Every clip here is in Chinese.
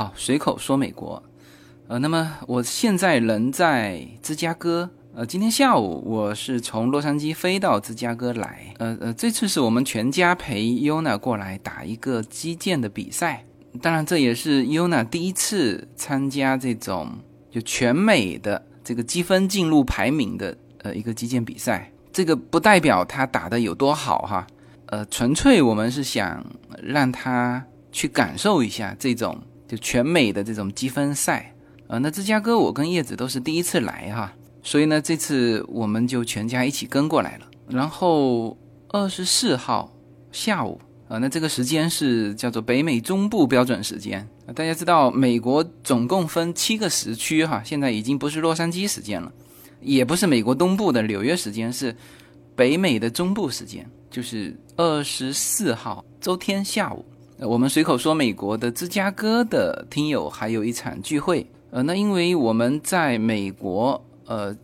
好，随口说美国。那么我现在人在芝加哥。今天下午我是从洛杉矶飞到芝加哥来。这次是我们全家陪 Yona 过来打一个击剑的比赛。当然这也是 Yona 第一次参加这种就全美的这个积分进入排名的一个击剑比赛。这个不代表他打得有多好哈。纯粹我们是想让他去感受一下这种就全美的这种积分赛。那芝加哥我跟叶子都是第一次来哈。所以呢这次我们就全家一起跟过来了。然后24号下午那这个时间是叫做北美中部标准时间。大家知道美国总共分7个时区哈，现在已经不是洛杉矶时间了，也不是美国东部的纽约时间，是北美的中部时间，就是24号周天下午。我们随口说美国的芝加哥的听友还有一场聚会。那因为我们在美国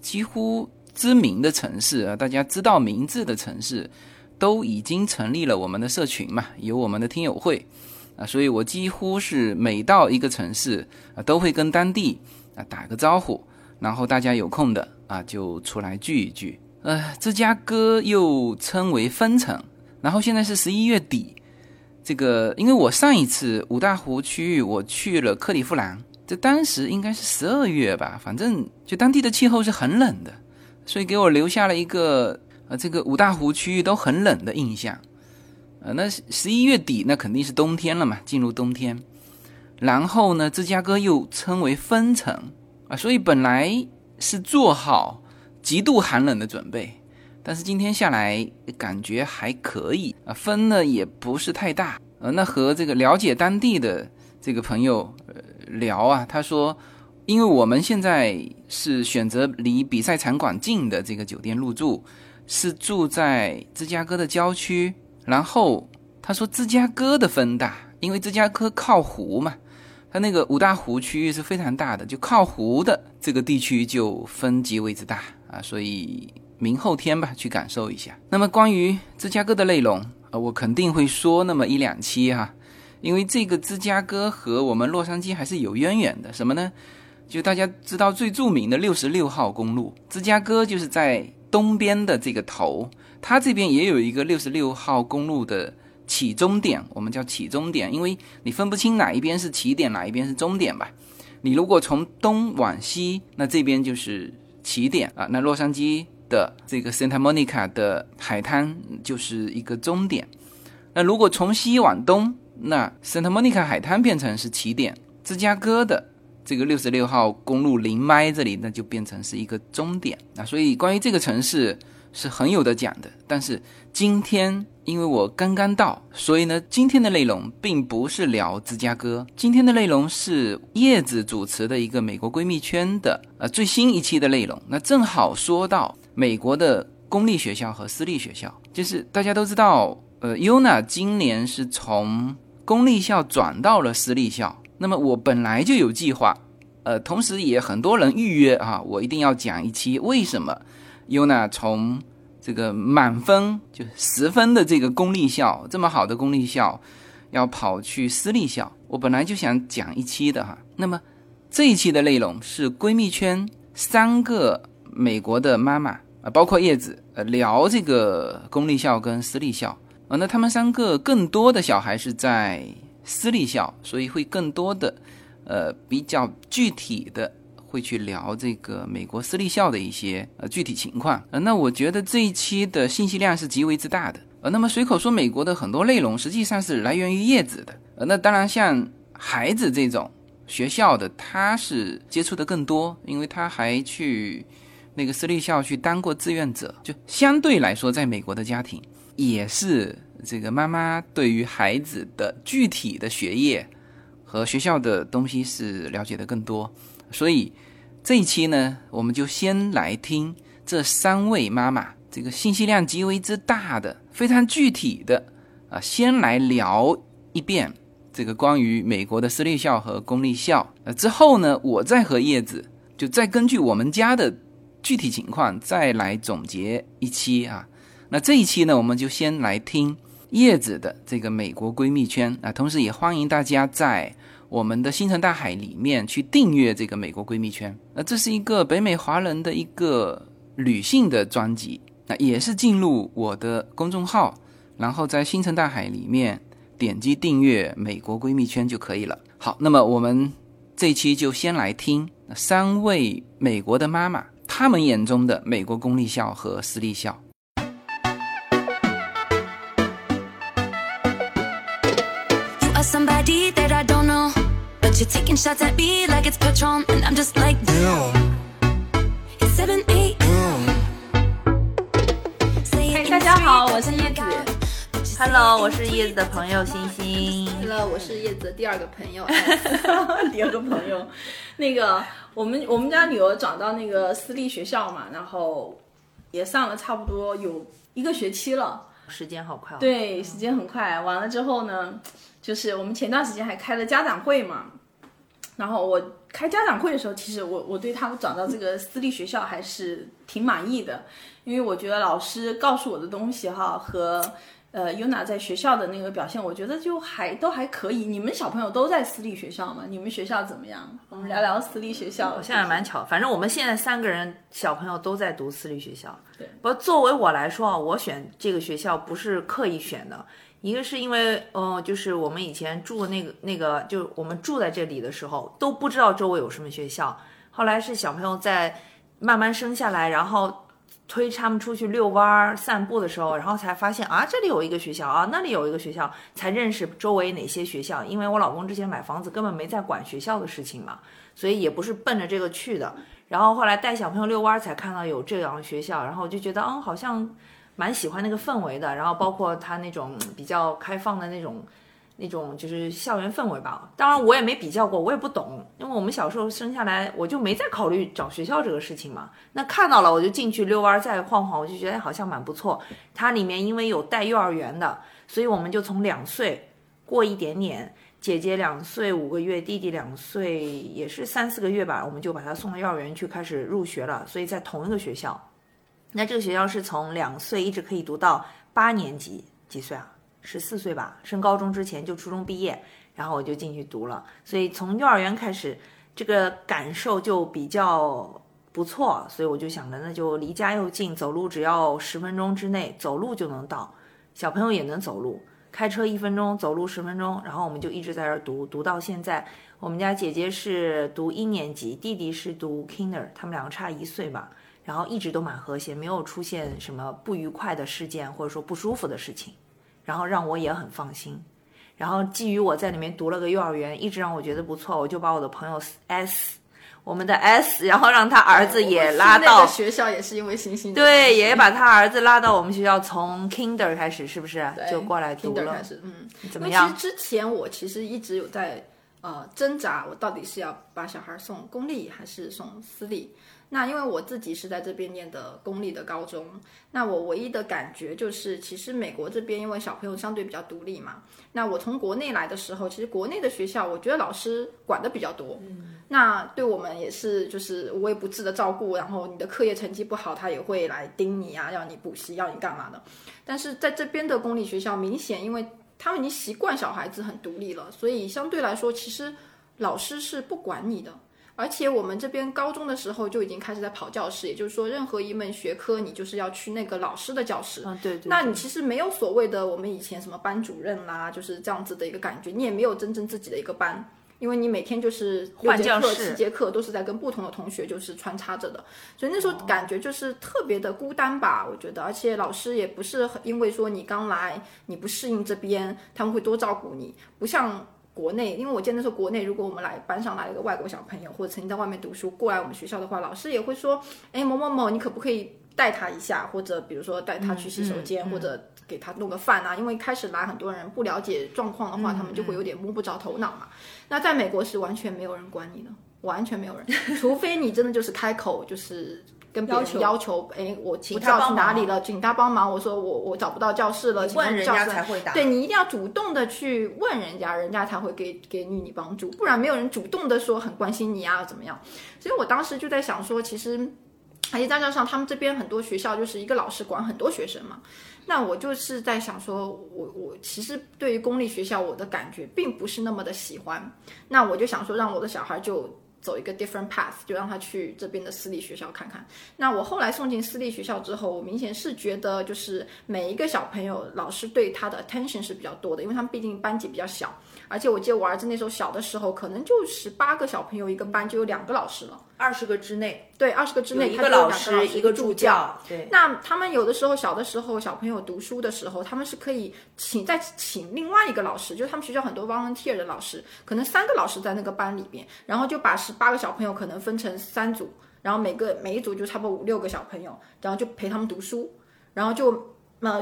几乎知名的城市啊，大家知道名字的城市都已经成立了我们的社群嘛，有我们的听友会啊，所以我几乎是每到一个城市啊，都会跟当地啊打个招呼，然后大家有空的啊就出来聚一聚。芝加哥又称为分城，然后现在是11月底，这个因为我上一次五大湖区域我去了克利夫兰。这当时应该是12月吧，反正就当地的气候是很冷的，所以给我留下了一个这个五大湖区域都很冷的印象。那11月底那肯定是冬天了嘛，进入冬天。然后呢，芝加哥又称为分城啊，所以本来是做好极度寒冷的准备，但是今天下来感觉还可以啊，风呢也不是太大。那和这个了解当地的这个朋友聊啊，他说因为我们现在是选择离比赛场馆近的这个酒店入住，是住在芝加哥的郊区，然后他说芝加哥的风大，因为芝加哥靠湖嘛，他那个五大湖区域是非常大的，就靠湖的这个地区就风极为之大啊，所以明后天吧去感受一下。那么关于芝加哥的内容我肯定会说那么一两期哈，因为这个芝加哥和我们洛杉矶还是有渊源的。什么呢？就大家知道最著名的66号公路，芝加哥就是在东边的这个头，它这边也有一个66号公路的起终点，我们叫起终点，因为你分不清哪一边是起点哪一边是终点吧。你如果从东往西，那这边就是起点啊，那洛杉矶的这个 Santa Monica 的海滩就是一个终点。那如果从西往东，那 Santa Monica 海滩变成是起点，芝加哥的这个66号公路零迈这里那就变成是一个终点。那所以关于这个城市是很有得讲的，但是今天因为我刚刚到，所以呢今天的内容并不是聊芝加哥，今天的内容是叶子主持的一个美国闺蜜圈的最新一期的内容。那正好说到美国的公立学校和私立学校，就是大家都知道Yona 今年是从公立校转到了私立校，那么我本来就有计划，同时也很多人预约啊，我一定要讲一期为什么 Yona 从这个满分就10分的这个公立校，这么好的公立校要跑去私立校，我本来就想讲一期的哈。那么这一期的内容是闺蜜圈三个美国的妈妈包括叶子聊这个公立校跟私立校。那他们三个更多的小孩是在私立校，所以会更多的比较具体的会去聊这个美国私立校的一些具体情况。那我觉得这一期的信息量是极为之大的。那么随口说美国的很多内容实际上是来源于叶子的。那当然像孩子这种学校的他是接触的更多，因为他还去那个私立校去当过志愿者，就相对来说在美国的家庭也是这个妈妈对于孩子的具体的学业和学校的东西是了解的更多。所以这一期呢我们就先来听这三位妈妈这个信息量极为之大的非常具体的先来聊一遍这个关于美国的私立校和公立校，之后呢我再和叶子就再根据我们家的具体情况再来总结一期啊。那这一期呢我们就先来听叶子的这个美国闺蜜圈啊，同时也欢迎大家在我们的星辰大海里面去订阅这个美国闺蜜圈。那这是一个北美华人的一个女性的专辑，那也是进入我的公众号，然后在星辰大海里面点击订阅美国闺蜜圈就可以了。好，那么我们这期就先来听三位美国的妈妈，她们眼中的美国公立校和私立校。Somebody that I don't know, but you're taking shots at me like it's Patron, and I'm just like, damn. It's 7 a.m. Hey, 大家好，我是叶子。Hello， 我是叶子的朋友星星。Hello， 我是叶子的第二个朋友。第二个朋友，那个我们家女儿转到那个私立学校嘛，然后也上了差不多有一个学期了。时间好快哦。对，时间很快。完了之后呢，就是我们前段时间还开了家长会嘛，然后我开家长会的时候，其实我对他们转到这个私立学校还是挺满意的，因为我觉得老师告诉我的东西哈和Yona 在学校的那个表现，我觉得就都还可以。你们小朋友都在私立学校吗？你们学校怎么样？我们聊聊私立学校。我现在蛮巧，反正我们现在三个人小朋友都在读私立学校。对，不过作为我来说啊，我选这个学校不是刻意选的，一个是因为就是我们以前住那个，就我们住在这里的时候都不知道周围有什么学校，后来是小朋友在慢慢生下来，然后推他们出去遛弯散步的时候，然后才发现啊，这里有一个学校啊，那里有一个学校，才认识周围哪些学校。因为我老公之前买房子根本没在管学校的事情嘛，所以也不是奔着这个去的，然后后来带小朋友遛弯才看到有这样的学校，然后我就觉得好像蛮喜欢那个氛围的，然后包括他那种比较开放的那种就是校园氛围吧。当然我也没比较过，我也不懂，因为我们小时候生下来我就没再考虑找学校这个事情嘛，那看到了我就进去遛弯再晃晃，我就觉得好像蛮不错。它里面因为有带幼儿园的，所以我们就从2岁过一点点，姐姐2岁5个月，弟弟2岁也是3、4个月吧，我们就把他送到幼儿园去开始入学了，所以在同一个学校。那这个学校是从2岁一直可以读到8年级，几岁啊？14岁吧，升高中之前就初中毕业，然后我就进去读了，所以从幼儿园开始，这个感受就比较不错，所以我就想着那就离家又近，走路只要10分钟之内，走路就能到，小朋友也能走路，开车1分钟，走路10分钟，然后我们就一直在这读到现在。我们家姐姐是读1年级，弟弟是读 Kinder， 他们两个差1岁吧，然后一直都蛮和谐，没有出现什么不愉快的事件或者说不舒服的事情，然后让我也很放心。然后基于我在里面读了个幼儿园，一直让我觉得不错，我就把我的朋友 S， 我们的 S， 然后让他儿子也拉到我学校，也是因为星星的对，也把他儿子拉到我们学校，从 Kinder 开始，是不是就过来读了？ Kinder 开始，怎么样？因为其实之前我其实一直有在挣扎，我到底是要把小孩送公立还是送私立。那因为我自己是在这边念的公立的高中，那我唯一的感觉就是其实美国这边因为小朋友相对比较独立嘛，那我从国内来的时候，其实国内的学校我觉得老师管的比较多，那对我们也是就是无微不至的照顾，然后你的课业成绩不好他也会来盯你啊，让你补习，要你干嘛的。但是在这边的公立学校明显因为他们已经习惯小孩子很独立了，所以相对来说其实老师是不管你的，而且我们这边高中的时候就已经开始在跑教室，也就是说任何一门学科你就是要去那个老师的教室，对，那你其实没有所谓的我们以前什么班主任啦，就是这样子的一个感觉，你也没有真正自己的一个班，因为你每天就是6节课7节课都是在跟不同的同学就是穿插着的，所以那时候感觉就是特别的孤单吧，我觉得。而且老师也不是因为说你刚来你不适应这边他们会多照顾你，不像国内，因为我记得那时候国内如果我们来班上来了一个外国小朋友或者曾经在外面读书过来我们学校的话，老师也会说哎，某某某你可不可以带他一下，或者比如说带他去洗手间，或者给他弄个饭啊，因为开始来很多人不了解状况的话，他们就会有点摸不着头脑嘛。那在美国是完全没有人管你的，完全没有人，除非你真的就是开口就是跟别人要求哎，我不知道去哪里了，请他帮忙，我说我找不到教室了，问人家才会答，对，你一定要主动的去问人家，人家才会给予你帮助，不然没有人主动的说很关心你啊怎么样。所以我当时就在想说，其实而且再加上他们这边很多学校就是一个老师管很多学生嘛，那我就是在想说我其实对于公立学校我的感觉并不是那么的喜欢，那我就想说让我的小孩就走一个 different path， 就让他去这边的私立学校看看。那我后来送进私立学校之后，我明显是觉得就是每一个小朋友老师对他的 attention 是比较多的，因为他们毕竟班级比较小，而且我记得我儿子那时候小的时候可能就18个小朋友一个班就有2个老师了，20个之内，对，20个之内，一个老师一个助教。对，那他们有的时候小的时候小朋友读书的时候，他们是可以再请另外一个老师，就是他们学校很多 volunteer 的老师，可能3个老师在那个班里面，然后就把18个小朋友可能分成3组，然后每一组就差不多5-6个小朋友，然后就陪他们读书，然后就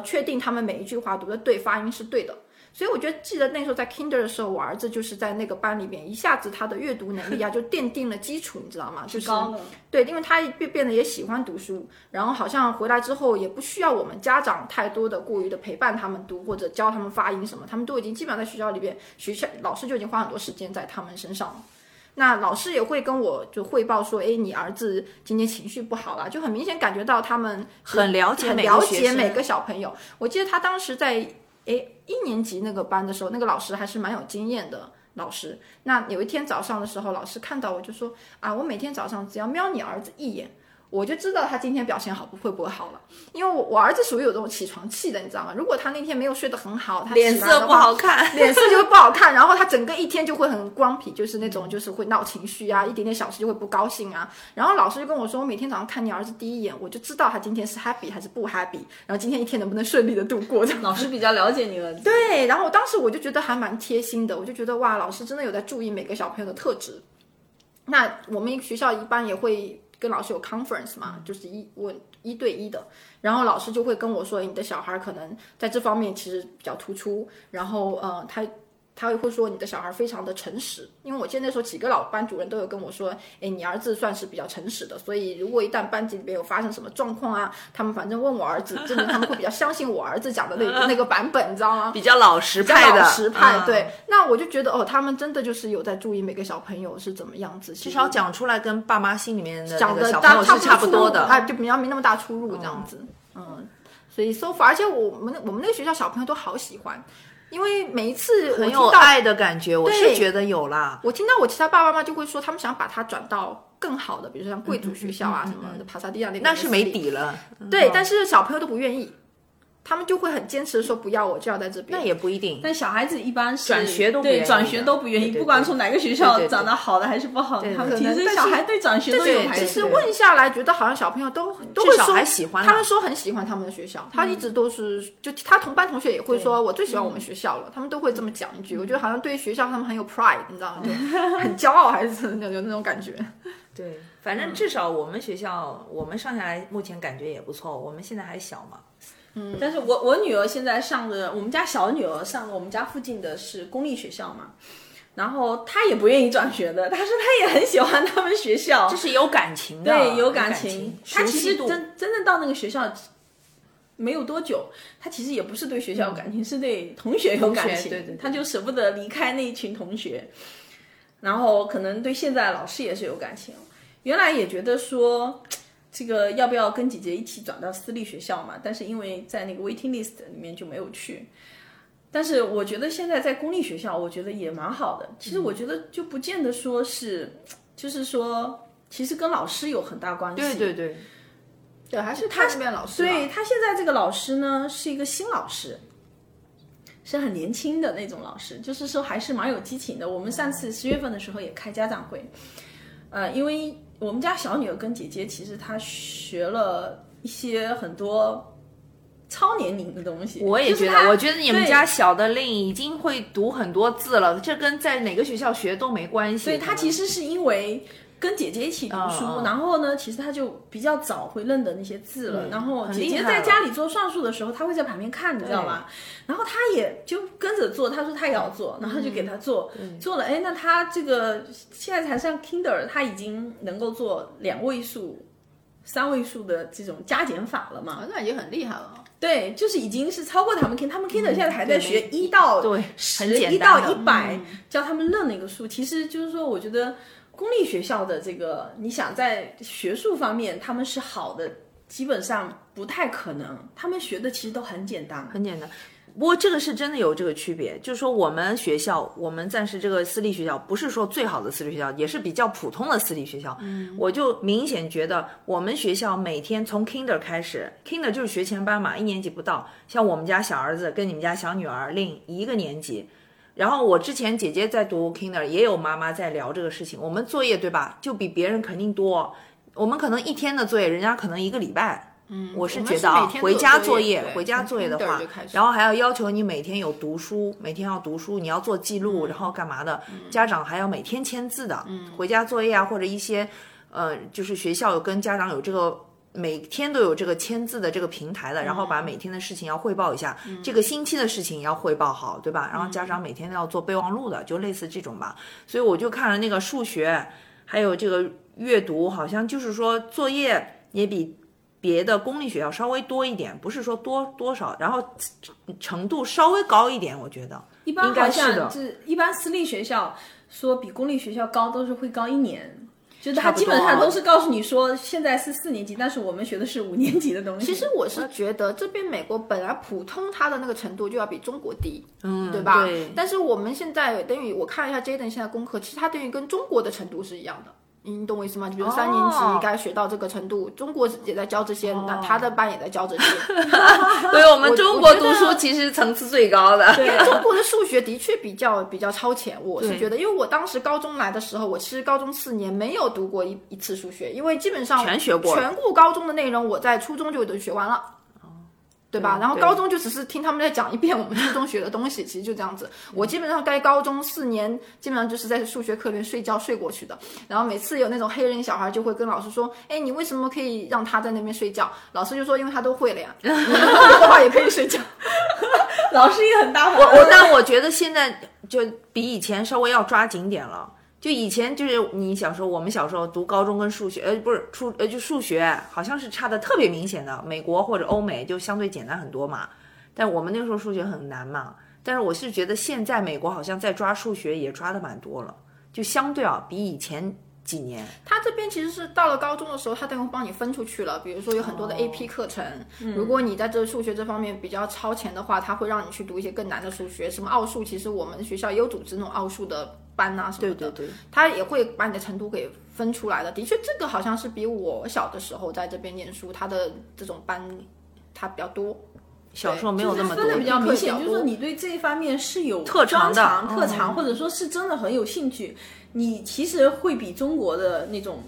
确定他们每一句话读的对，发音是对的。所以我觉得记得那时候在 Kinder 的时候，我儿子就是在那个班里面一下子他的阅读能力啊就奠定了基础，你知道吗？就是高了。对，因为他变得也喜欢读书，然后好像回来之后也不需要我们家长太多的过于的陪伴他们读或者教他们发音什么，他们都已经基本上在学校里边，老师就已经花很多时间在他们身上了。那老师也会跟我就汇报说，哎，你儿子今天情绪不好了，就很明显感觉到他们很了解每个小朋友。我记得他当时在1年级那个班的时候，那个老师还是蛮有经验的老师。那有一天早上的时候，老师看到我就说啊，我每天早上只要瞄你儿子一眼，我就知道他今天表现会不会好了，因为我儿子属于有这种起床气的，你知道吗？如果他那天没有睡得很好，他脸色不好看，脸色就会不好看，然后他整个一天就会很grumpy，就是那种就是会闹情绪啊，一点点小事就会不高兴啊。然后老师就跟我说，我每天早上看你儿子第一眼，我就知道他今天是 happy 还是不 happy， 然后今天一天能不能顺利的度过。老师比较了解你了。对，然后当时我就觉得还蛮贴心的，我就觉得哇，老师真的有在注意每个小朋友的特质。那我们学校一般也会跟老师有 conference 嘛，就是一对一的，然后老师就会跟我说，你的小孩可能在这方面其实比较突出，然后他也会说你的小孩非常的诚实，因为我记得那时候几个老班主任都有跟我说，哎，你儿子算是比较诚实的，所以如果一旦班级里面有发生什么状况啊，他们反正问我儿子，真的他们会比较相信我儿子讲的那个版本，你知道吗？比较老实派的，比较老实派，对。那我就觉得他们真的就是有在注意每个小朋友是怎么样子，至少讲出来跟爸妈心里面的那个小朋友是差不多的，就比较没那么大出入这样子。所以 so far， 而且我们那个学校小朋友都好喜欢。因为每一次我很有爱的感觉，我是觉得有啦。我听到我其他爸爸妈妈就会说，他们想把它转到更好的，比如说像贵族学校啊什么的，帕萨迪啊那个。那是没底了。对，但是小朋友都不愿意，他们就会很坚持说不要，我就要在这边。那也不一定。但小孩子一般是转学都不愿意，对，转学都不愿意，不管从哪个学校长得好的还是不好的，他们其实小孩对转学都有排斥。其实问下来，觉得好像小朋友都会说还喜欢，他们说很喜欢他们的学校，他一直都是就他同班同学也会说我最喜欢我们学校了，他们都会这么讲一句。我觉得好像对于学校他们很有 pride， 你知道吗？就很骄傲，还是有那种感觉。对，反正至少我们学校，我们上下来目前感觉也不错。我们现在还小嘛。但是我女儿现在上的，我们家小女儿上了我们家附近的是公立学校嘛，然后她也不愿意转学的，她说她也很喜欢他们学校，这是有感情的，对，有感情。她其实真正到那个学校没有多久，她其实也不是对学校有感情，是对同学有感情，对对，她就舍不得离开那一群同学，然后可能对现在老师也是有感情，原来也觉得说这个要不要跟姐姐一起转到私立学校嘛？但是因为在那个 waiting list 里面就没有去。但是我觉得现在在公立学校，我觉得也蛮好的。其实我觉得就不见得说是，就是说，其实跟老师有很大关系。对对对，对，还是他这边老师。对，他现在这个老师呢，是一个新老师，是很年轻的那种老师，就是说还是蛮有激情的。我们上次10月份的时候也开家长会，因为我们家小女儿跟姐姐其实她学了一些很多超年龄的东西。我也觉得，我觉得你们家小的令已经会读很多字了，这跟在哪个学校学都没关系。对，她其实是因为跟姐姐一起读书，然后呢，其实她就比较早会认得那些字了。然后姐姐在家里做算术的时候，她会在旁边看，你知道吗？然后她也就跟着做，她说她也要做，然后就给她做，做了。哎，那她这个现在才上 Kinder， 她已经能够做2位数、3位数的这种加减法了嘛？那已经很厉害了。对，就是已经是超过他们 Kinder， 他们 Kinder 现在还在学1到10、1到100，教他们认那个数。其实就是说，我觉得。公立学校的这个，你想在学术方面他们是好的，基本上不太可能，他们学的其实都很简单，很简单。不过这个是真的有这个区别，就是说我们学校，我们暂时这个私立学校不是说最好的私立学校，也是比较普通的私立学校。我就明显觉得我们学校每天从 Kinder 开始， Kinder 就是学前班嘛，一年级不到，像我们家小儿子跟你们家小女儿另一个年级。然后我之前姐姐在读 Kinder 也有妈妈在聊这个事情，我们作业对吧就比别人肯定多，我们可能一天的作业人家可能一个礼拜。我是觉得回家作业的话，然后还要求你每天有读书，每天要读书，你要做记录，然后干嘛的，家长还要每天签字的。回家作业啊，或者一些就是学校有跟家长有这个每天都有这个签字的这个平台的，然后把每天的事情要汇报一下，这个星期的事情要汇报好，对吧？然后家长每天都要做备忘录的，就类似这种吧。所以我就看了那个数学，还有这个阅读，好像就是说作业也比别的公立学校稍微多一点，不是说多少，然后程度稍微高一点，我觉得一般应该是的。一般私立学校说比公立学校高都是会高一年，就是他基本上都是告诉你说现在是4年级，但是我们学的是5年级的东西。其实我是觉得这边美国本来普通它的那个程度就要比中国低，对吧？对。但是我们现在等于我看了一下 Jaden 现在功课，其实它等于跟中国的程度是一样的。你懂我意思吗？比如3年级应该学到这个程度，中国也在教这些，那他的班也在教这些。所以我们中国读书其实层次最高的。对，中国的数学的确比较超前，我是觉得，因为我当时高中来的时候，我其实高中4年没有读过一次数学，因为基本上全学过，全部高中的内容我在初中就已经学完了。对吧？然后高中就只是听他们在讲一遍我们初中学的东西，其实就这样子。我基本上该高中4年，基本上就是在数学课里面睡觉睡过去的。然后每次有那种黑人小孩就会跟老师说：“哎，你为什么可以让他在那边睡觉？”老师就说：“因为他都会了呀，你的话也可以睡觉。”老师也很大方。但我觉得现在就比以前稍微要抓紧点了。就以前就是你小时候，我们小时候读高中跟数学，就数学好像是差的特别明显的，美国或者欧美就相对简单很多嘛。但我们那时候数学很难嘛。但是我是觉得现在美国好像在抓数学也抓的蛮多了，就相对比以前几年。他这边其实是到了高中的时候，他等于帮你分出去了。比如说有很多的 AP 课程，如果你在这数学这方面比较超前的话，他会让你去读一些更难的数学，什么奥数，其实我们学校也有组织那种奥数的班啊什么的，对，他也会把你的程度给分出来的。的确，这个好像是比我小的时候在这边念书，他的这种班他比较多。小时候没有那么多，就是分的比较明显，就是你对这一方面是有特长，或者说是真的很有兴趣。你其实会比中国的那种，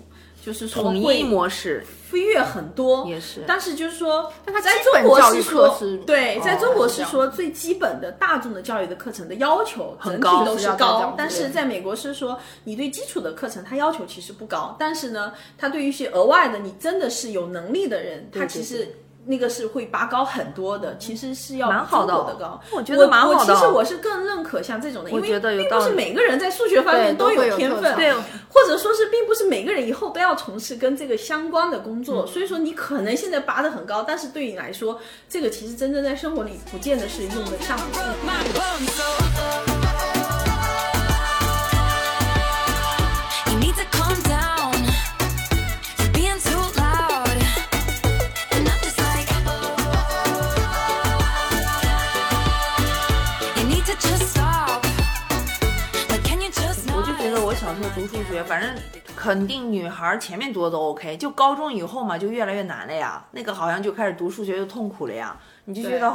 就是说统一模式飞跃很多，也是。但是就是说，但它在中国是说，对，在中国是说最基本的大众的教育的课程的要求整体都是高，但是在美国是说你对基础的课程它要求其实不高，但是呢，它对于一些额外的，你真的是有能力的人，他其实。那个是会拔高很多的，其实是要蛮好的高，我觉得蛮好的。其实我是更认可像这种的，因为并不是每个人在数学方面都有天分，对，或者说是并不是每个人以后都要从事跟这个相关的工作，所以说你可能现在拔得很高，但是对你来说，这个其实真正在生活里不见得是用得上的。小时候读数学，反正肯定女孩前面读的都 OK， 就高中以后嘛，就越来越难了呀。那个好像就开始读数学就痛苦了呀，你就觉得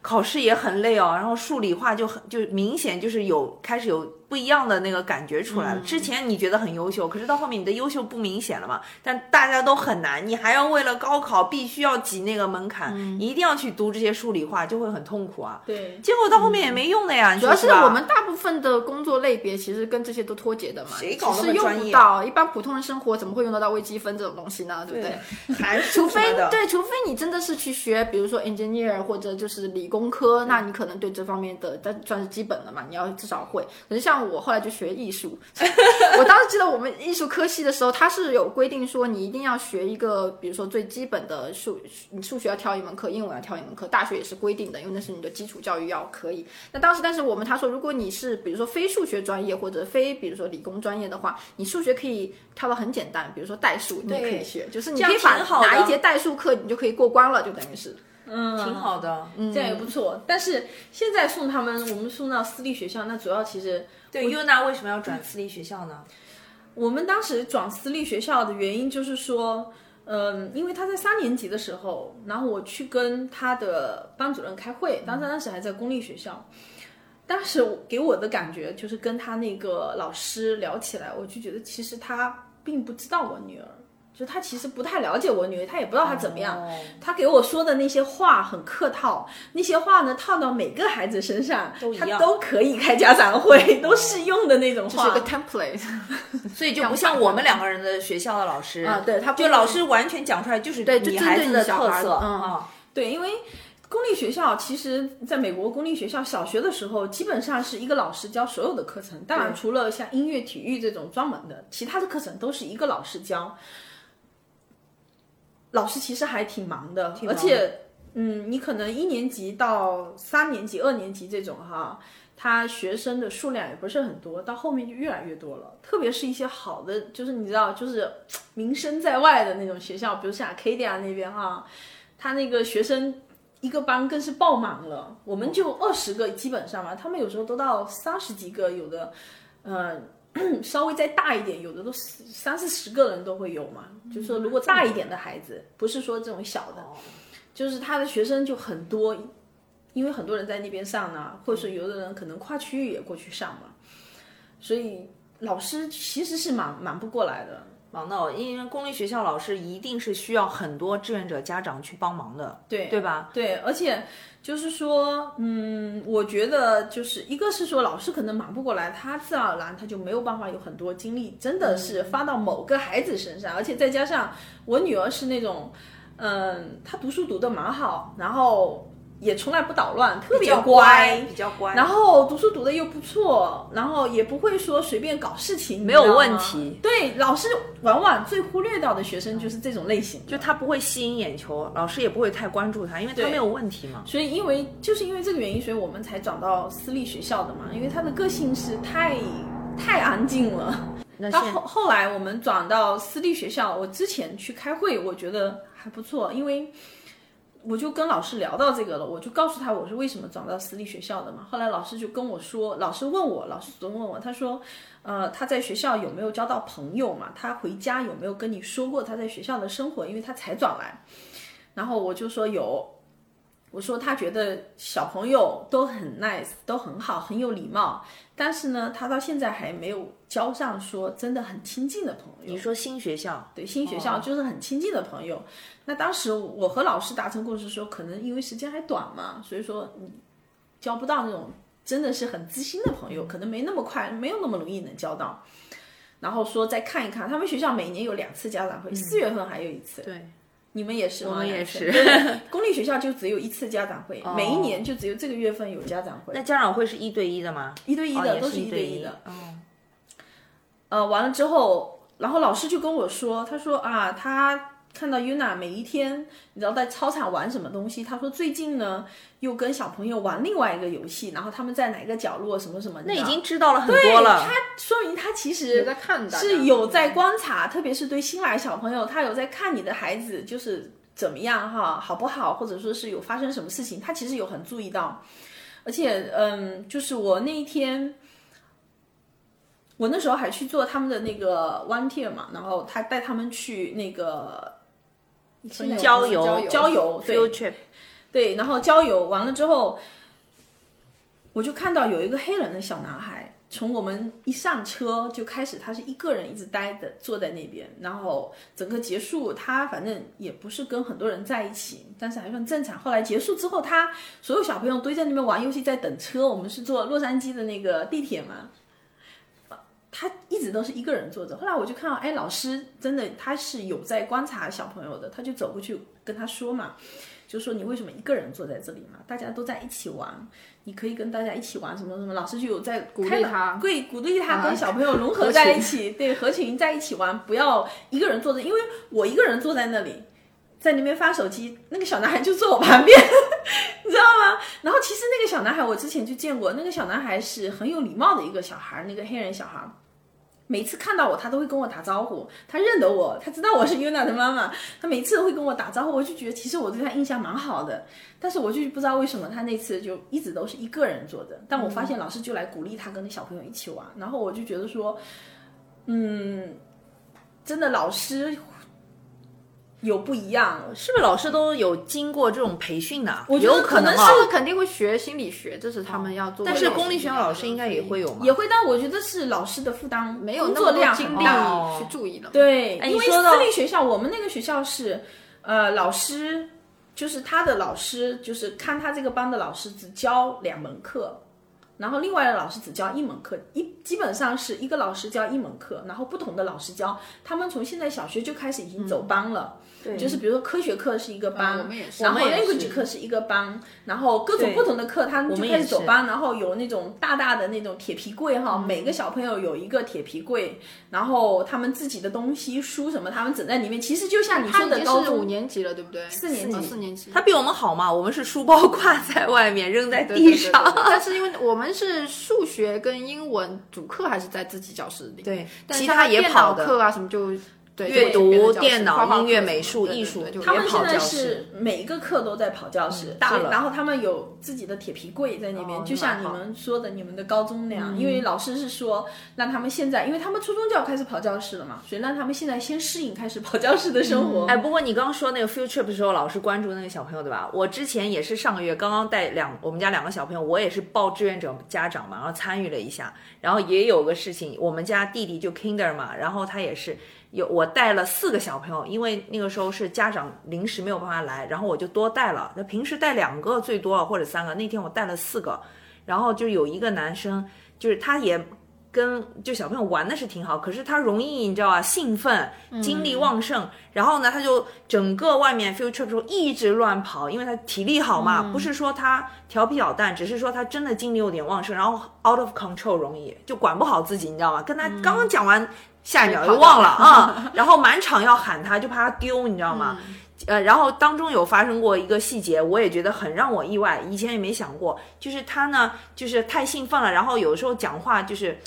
考试也很累哦。然后数理化就明显就是开始有不一样的那个感觉出来了。之前你觉得很优秀，可是到后面你的优秀不明显了嘛。但大家都很难，你还要为了高考必须要挤那个门槛，你一定要去读这些数理化，就会很痛苦啊。对，结果到后面也没用的呀。主要是我们大部分的工作类别其实跟这些都脱节的嘛，谁搞那么专业？其实用不到，一般普通人生活怎么会用得到微积分这种东西呢？对不对？还是除非你真的是去学，比如说 engineer 或者就是理工科，那你可能对这方面的但算是基本了嘛，你要至少会。可是像像我后来就学艺术，我当时记得我们艺术科系的时候，它是有规定说你一定要学一个，比如说最基本的数学要挑一门课，英文要挑一门课，大学也是规定的，因为那是你的基础教育要可以。那当时但是我们他说，如果你是比如说非数学专业或者非比如说理工专业的话，你数学可以跳到很简单，比如说代数你也可以学，就是你可以把哪一节代数课你就可以过关了，就等于是。嗯，挺好的，这样也不错。但是现在送他们，我们送到私立学校，那主要其实对 Yona 为什么要转私立学校呢？我们当时转私立学校的原因就是说，因为他在3年级的时候，然后我去跟他的班主任开会，当时还在公立学校，当时给我的感觉就是跟他那个老师聊起来，我就觉得其实他并不知道我女儿。就他其实不太了解我女儿，他也不知道她怎么样，他给我说的那些话很客套，那些话呢套到每个孩子身上他都可以开家长会，都适用的那种话，就是个 template。 所以就不像我们两个人的学校的老师啊，对，他就老师完全讲出来就是对你孩子的特色，对，因为公立学校其实在美国公立学校小学的时候基本上是一个老师教所有的课程，当然除了像音乐体育这种专门的，其他的课程都是一个老师教，老师其实还挺忙的，而且你可能1年级到3年级、2年级这种哈，他学生的数量也不是很多，到后面就越来越多了，特别是一些好的，就是你知道就是名声在外的那种学校，比如像 Arcadia 那边哈，他那个学生一个班更是爆满了，我们就20个基本上嘛，他们有时候都到30几个，有的稍微再大一点，有的都30-40个人都会有嘛。就是说如果大一点的孩子，不是说这种小的，就是他的学生就很多，因为很多人在那边上呢，或者说有的人可能跨区域也过去上嘛，所以老师其实是忙不过来的。忙到因为公立学校老师一定是需要很多志愿者家长去帮忙的，对吧？对，而且就是说，我觉得就是一个是说老师可能忙不过来，他自然而然他就没有办法有很多精力，真的是发到某个孩子身上，而且再加上我女儿是那种，她读书读得蛮好，然后也从来不捣乱，特别乖，比较乖。然后读书读的又不错，然后也不会说随便搞事情，没有问题。对，老师往往最忽略到的学生就是这种类型，就他不会吸引眼球，老师也不会太关注他，因为他没有问题嘛。所以因为这个原因，所以我们才转到私立学校的嘛，因为他的个性是太安静了。到后来我们转到私立学校，我之前去开会，我觉得还不错，因为我就跟老师聊到这个了，我就告诉他我是为什么转到私立学校的嘛。后来老师就跟我说，老师主动问我，他说，他在学校有没有交到朋友嘛？他回家有没有跟你说过他在学校的生活？因为他才转来，然后我就说有，我说他觉得小朋友都很 nice， 都很好，很有礼貌，但是呢，他到现在还没有交上说真的很亲近的朋友。你说新学校？对，新学校就是很亲近的朋友。那当时我和老师达成共识说，可能因为时间还短嘛，所以说你交不到那种真的是很知心的朋友，可能没那么快，没有那么容易能交到。然后说再看一看，他们学校每年有2次家长会，4月份还有1次。对。你们也是吗？我们也是。公立学校就只有1次家长会，每一年就只有这个月份有家长会。那家长会是1对1的吗？1对1的，都是1对1的。完了之后，然后老师就跟我说，他说啊，他看到 Yuna 每一天，你知道在操场玩什么东西？他说最近呢，又跟小朋友玩另外一个游戏，然后他们在哪个角落什么什么。那已经知道了很多了。对，他说明他其实是有在观察，特别是对新来小朋友，他有在看你的孩子就是怎么样哈，好不好，或者说是有发生什么事情，他其实有很注意到。而且，就是我那一天。我那时候还去做他们的那个 volunteer 嘛，然后他带他们去那个郊游 field trip， 对，然后郊游完了之后，我就看到有一个黑人的小男孩，从我们一上车就开始，他是一个人一直呆的坐在那边，然后整个结束，他反正也不是跟很多人在一起，但是还算正常。后来结束之后，他所有小朋友堆在那边玩游戏，在等车。我们是坐洛杉矶的那个地铁嘛。他一直都是一个人坐着，后来我就看到，哎，老师真的他是有在观察小朋友的，他就走过去跟他说嘛，就说你为什么一个人坐在这里嘛？大家都在一起玩，你可以跟大家一起玩什么什么。老师就有在鼓励他，对，鼓励他跟小朋友融合在一起，对，合群在一起玩，不要一个人坐着。因为我一个人坐在那里，在那边发手机，那个小男孩就坐我旁边，你知道吗？然后其实那个小男孩我之前就见过，那个小男孩是很有礼貌的一个小孩，那个黑人小孩。每次看到我他都会跟我打招呼，他认得我，他知道我是 Yona 的妈妈，他每次都会跟我打招呼，我就觉得其实我对他印象蛮好的，但是我就不知道为什么他那次就一直都是一个人坐着，但我发现老师就来鼓励他跟小朋友一起玩，然后我就觉得说真的老师有不一样，是不是老师都有经过这种培训的？我觉得可能是肯定会学心理学，这是他们要做。但是公立学校老师应该也会有吗？也会，但我觉得是老师的负担没有那么多精力去注意了。对，因为私立学校，我们那个学校是，老师就是他的老师，就是看他这个班的老师只教2门课。然后另外的老师只教1门课，基本上是一个老师教1门课，然后不同的老师教，他们从现在小学就开始已经走班了，对，就是比如说科学课是一个班，我们也是，然后 language 课是一个班，然后各种不同的课他们就开始走班，然后有那种大大的那种铁皮柜哈，每个小朋友有一个铁皮柜，然后他们自己的东西书什么他们整在里面，其实就像你说的高中5年级了对不对？4年级，他比我们好嘛，我们是书包挂在外面扔在地上，对对对对对但是因为我们是数学跟英文主课还是在自己教室里，对，但其他也跑的课啊什么就对阅读、电脑、音乐、美术、艺术，他们现在是每一个课都在跑教室，大了，然后他们有自己的铁皮柜在那边，就像你们说的你们的高中那样，因为老师是说让他们现在，因为他们初中就要开始跑教室了嘛，所以让他们现在先适应开始跑教室的生活。哎，不过你刚刚说那个 field trip 的时候，老师关注那个小朋友对吧？我之前也是上个月刚刚带我们家2个小朋友，我也是报志愿者家长嘛，然后参与了一下，然后也有个事情，我们家弟弟就 kinder 嘛，然后他也是。我带了4个小朋友，因为那个时候是家长临时没有办法来，然后我就多带了，那平时带2个最多了或者3个，那天我带了4个，然后就有一个男生，就是他也跟就小朋友玩的是挺好，可是他容易你知道啊兴奋精力旺盛，然后呢他就整个外面 field trip 的时候一直乱跑，因为他体力好嘛，不是说他调皮捣蛋，只是说他真的精力有点旺盛，然后 out of control 容易就管不好自己你知道吗？跟他刚刚讲完下一秒就忘了啊，然后满场要喊他，就怕他丢，你知道吗？然后当中有发生过一个细节，我也觉得很让我意外，以前也没想过，就是他呢，就是太兴奋了，然后有时候讲话就是，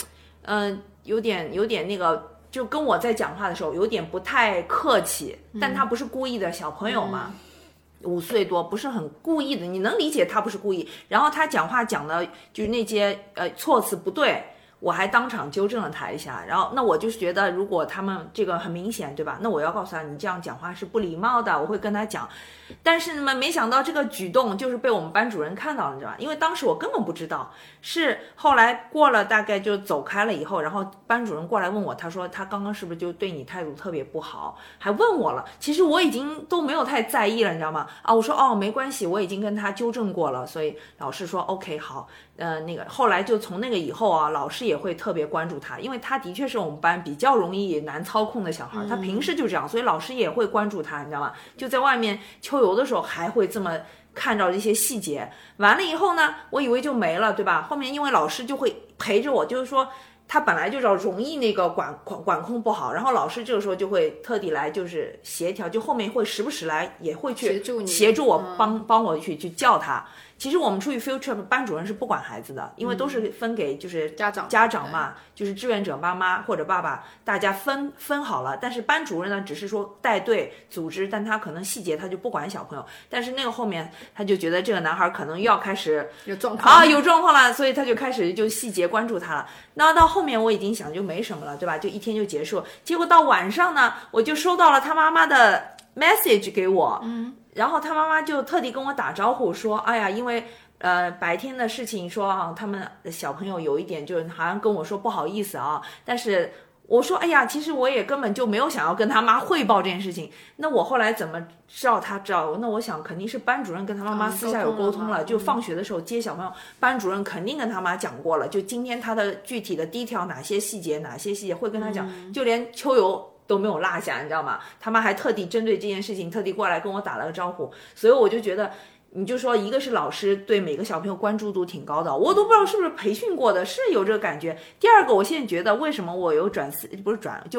有点那个。就跟我在讲话的时候有点不太客气，但他不是故意的，小朋友嘛，5岁多不是很故意的，你能理解他不是故意。然后他讲话讲的就是那些措辞不对。我还当场纠正了他一下，然后那我就是觉得如果他们这个很明显对吧，那我要告诉他你这样讲话是不礼貌的，我会跟他讲。但是呢没想到这个举动就是被我们班主任看到了，你知道吧？因为当时我根本不知道，是后来过了大概就走开了以后，然后班主任过来问我，他说他刚刚是不是就对你态度特别不好，还问我了。其实我已经都没有太在意了你知道吗？啊，我说哦没关系，我已经跟他纠正过了，所以老师说 OK 好。那个后来就从那个以后啊，老师也会特别关注他，因为他的确是我们班比较容易难操控的小孩，他平时就这样，所以老师也会关注他，你知道吗？就在外面秋游的时候还会这么看到这些细节。完了以后呢，我以为就没了，对吧？后面因为老师就会陪着我，就是说他本来就容易那个管控不好，然后老师这个时候就会特地来就是协调，就后面会时不时来也会去协助我帮我去叫他。其实我们出去 field trip 班主任是不管孩子的，因为都是分给就是家长嘛，就是志愿者妈妈或者爸爸，大家分好了。但是班主任呢只是说带队组织，但他可能细节他就不管小朋友。但是那个后面他就觉得这个男孩可能要开始有状况了，所以他就开始就细节关注他了。那到后面我已经想就没什么了对吧，就一天就结束。结果到晚上呢我就收到了他妈妈的 message 给我，然后他妈妈就特地跟我打招呼说，哎呀，因为白天的事情说啊，他们小朋友有一点就是好像跟我说不好意思啊，但是我说哎呀，其实我也根本就没有想要跟他妈汇报这件事情。那我后来怎么知道他知道？那我想肯定是班主任跟他妈妈私下有沟通了，就放学的时候接小朋友，班主任肯定跟他妈讲过了，就今天他的具体的detail哪些细节会跟他讲，就连秋游都没有落下，你知道吗？他妈还特地针对这件事情特地过来跟我打了个招呼。所以我就觉得你就说一个是老师对每个小朋友关注度挺高的，我都不知道是不是培训过的，是有这个感觉。第二个，我现在觉得为什么我有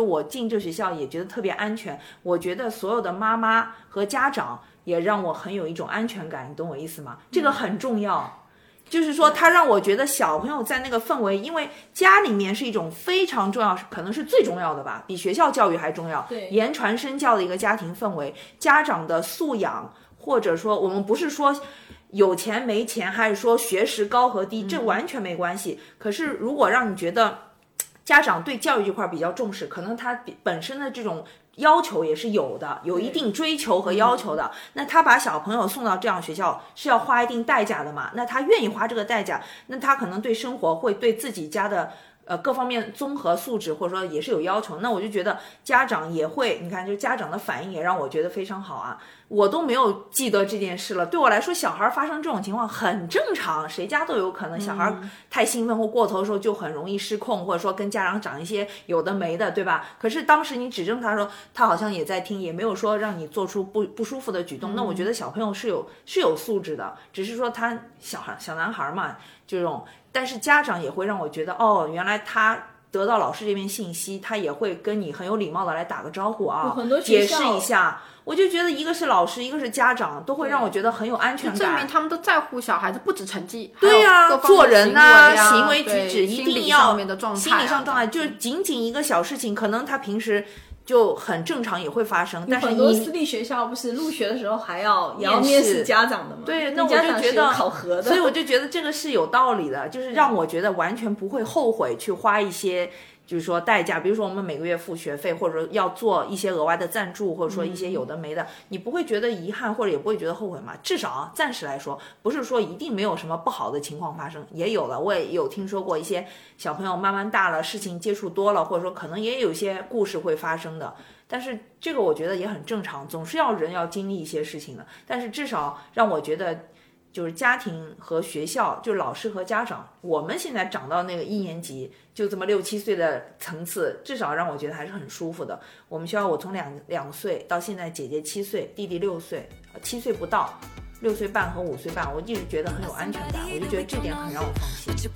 我进这学校也觉得特别安全，我觉得所有的妈妈和家长也让我很有一种安全感，你懂我意思吗？这个很重要，就是说他让我觉得小朋友在那个氛围，因为家里面是一种非常重要，可能是最重要的吧，比学校教育还重要，对，言传身教的一个家庭氛围，家长的素养，或者说我们不是说有钱没钱，还是说学识高和低，这完全没关系。可是如果让你觉得家长对教育这块比较重视，可能他本身的这种要求也是有的，有一定追求和要求的，那他把小朋友送到这样学校是要花一定代价的嘛，那他愿意花这个代价，那他可能对生活会对自己家的各方面综合素质或者说也是有要求。那我就觉得家长也会，你看就家长的反应也让我觉得非常好啊，我都没有记得这件事了。对我来说，小孩发生这种情况很正常，谁家都有可能，小孩太兴奋或过头的时候就很容易失控，或者说跟家长讲一些有的没的，对吧？可是当时你指正他的时候，他好像也在听，也没有说让你做出不舒服的举动。那我觉得小朋友是有素质的，只是说他小男孩嘛，这种。但是家长也会让我觉得，哦，原来他得到老师这边信息，他也会跟你很有礼貌的来打个招呼啊，解释一下。我就觉得一个是老师，一个是家长，都会让我觉得很有安全感，证明他们都在乎小孩子，不止成绩，对呀、啊，做人啊，行为举止一定要心理上状态，就是仅仅一个小事情，可能他平时就很正常也会发生，但是很多私立学校不是入学的时候还要面试家长的吗？对，那我就觉得考核的，所以我就觉得这个是有道理的，就是让我觉得完全不会后悔去花一些就是说代价，比如说我们每个月付学费，或者说要做一些额外的赞助，或者说一些有的没的，你不会觉得遗憾，或者也不会觉得后悔嘛？至少啊，暂时来说，不是说一定没有什么不好的情况发生，也有了，我也有听说过一些小朋友慢慢大了，事情接触多了，或者说可能也有些故事会发生的。但是这个我觉得也很正常，总是人要经历一些事情的。但是至少让我觉得，就是家庭和学校，就是老师和家长，我们现在长到那个一年级就这么6-7岁的层次，至少让我觉得还是很舒服的。我们学校我从两岁到现在，姐姐7岁，弟弟6岁，7岁不到，6岁半和5岁半，我一直觉得很有安全感，我就觉得这点很让我放心。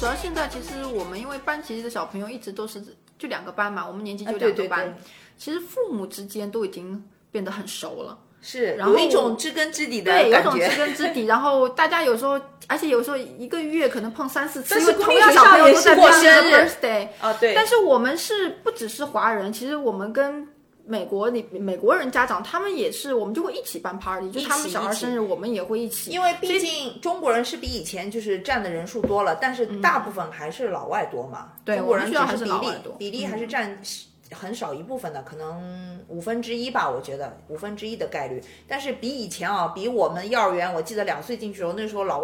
主要现在其实我们因为班级的小朋友一直都是就2个班嘛，我们年级就2个班、啊、对对对，其实父母之间都已经变得很熟了，是，然后有一种知根知底的感觉，对，有一种知根知底。然后大家有时候，而且有时候一个月可能碰3-4次，因为同样小朋友都在过生日啊，对。但是我们是不只是华人，其实我们跟美国人家长，他们也是，我们就会一起办 party， 就他们小孩生日我们也会一起，因为毕竟中国人是比以前就是占的人数多了，但是大部分还是老外多嘛，对，中国人只是比例还是占很少一部分的，可能1/5吧，我觉得1/5的概率。但是比以前啊，比我们幼儿园，我记得2岁进去的时候，那时候老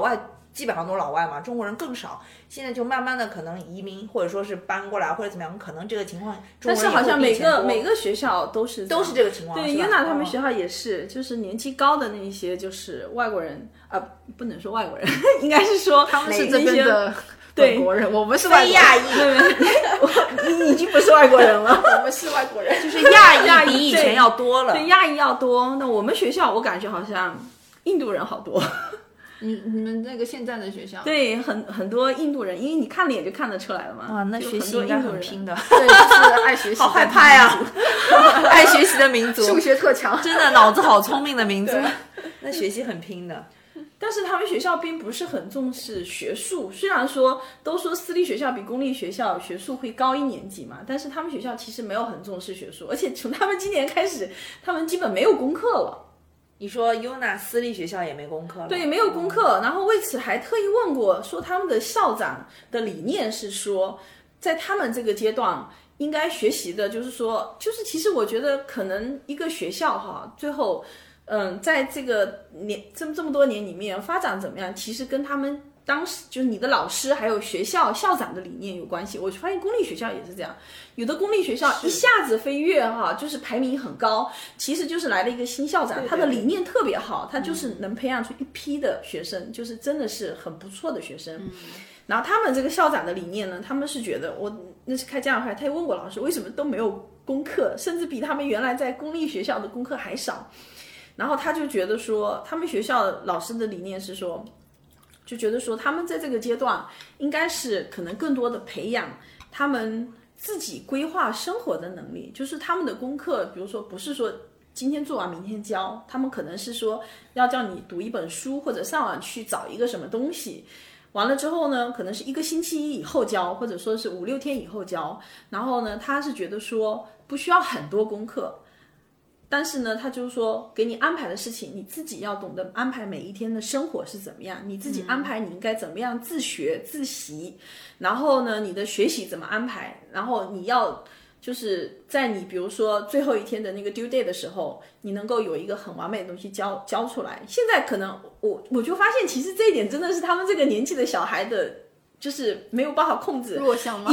外基本上都老外嘛，中国人更少。现在就慢慢的可能移民，或者说是搬过来，或者怎么样，可能这个情况中国人。但是好像每个学校都是这个情况。对，Yona他们学校也是，就是年纪高的那一些就是外国人啊、不能说外国人，应该是说他们是这边的本国人，我们是外国人，亚裔，你已经不是外国人了，我们是外国人，就是亚裔比以前要多了，对，亚裔要多。那我们学校我感觉好像印度人好多。你们那个现在的学校，对，很多印度人，因为你看脸就看得出来了嘛。啊，那学习应该很拼的，对，就是爱学习，好害怕呀，爱学习的民族，数学特强，真的脑子好聪明的民族，那学习很拼的。但是他们学校并不是很重视学术，虽然说都说私立学校比公立学校学术会高一年级嘛，但是他们学校其实没有很重视学术，而且从他们今年开始他们基本没有功课了。你说 Yona 私立学校也没功课了？对，没有功课。然后为此还特意问过，说他们的校长的理念是说在他们这个阶段应该学习的就是说，就是其实我觉得可能一个学校哈，最后在这个年这么多年里面发展怎么样，其实跟他们当时就是你的老师还有学校校长的理念有关系。我发现公立学校也是这样，有的公立学校一下子飞跃哈，就是排名很高，其实就是来了一个新校长，对对对，他的理念特别好，他就是能培养出一批的学生，就是真的是很不错的学生。然后他们这个校长的理念呢，他们是觉得，我那是开家长会，他也问过老师为什么都没有功课，甚至比他们原来在公立学校的功课还少。然后他就觉得说，他们学校老师的理念是说，就觉得说他们在这个阶段应该是可能更多的培养他们自己规划生活的能力，就是他们的功课比如说不是说今天做完明天交，他们可能是说要叫你读一本书或者上网去找一个什么东西，完了之后呢可能是一个星期以后交，或者说是5-6天以后交。然后呢他是觉得说不需要很多功课，但是呢他就说给你安排的事情你自己要懂得安排，每一天的生活是怎么样，你自己安排你应该怎么样自学自习，然后呢你的学习怎么安排，然后你要就是在你比如说最后一天的那个 due day 的时候，你能够有一个很完美的东西交出来。现在可能我就发现其实这一点真的是他们这个年纪的小孩的就是没有办法控制，弱项吗？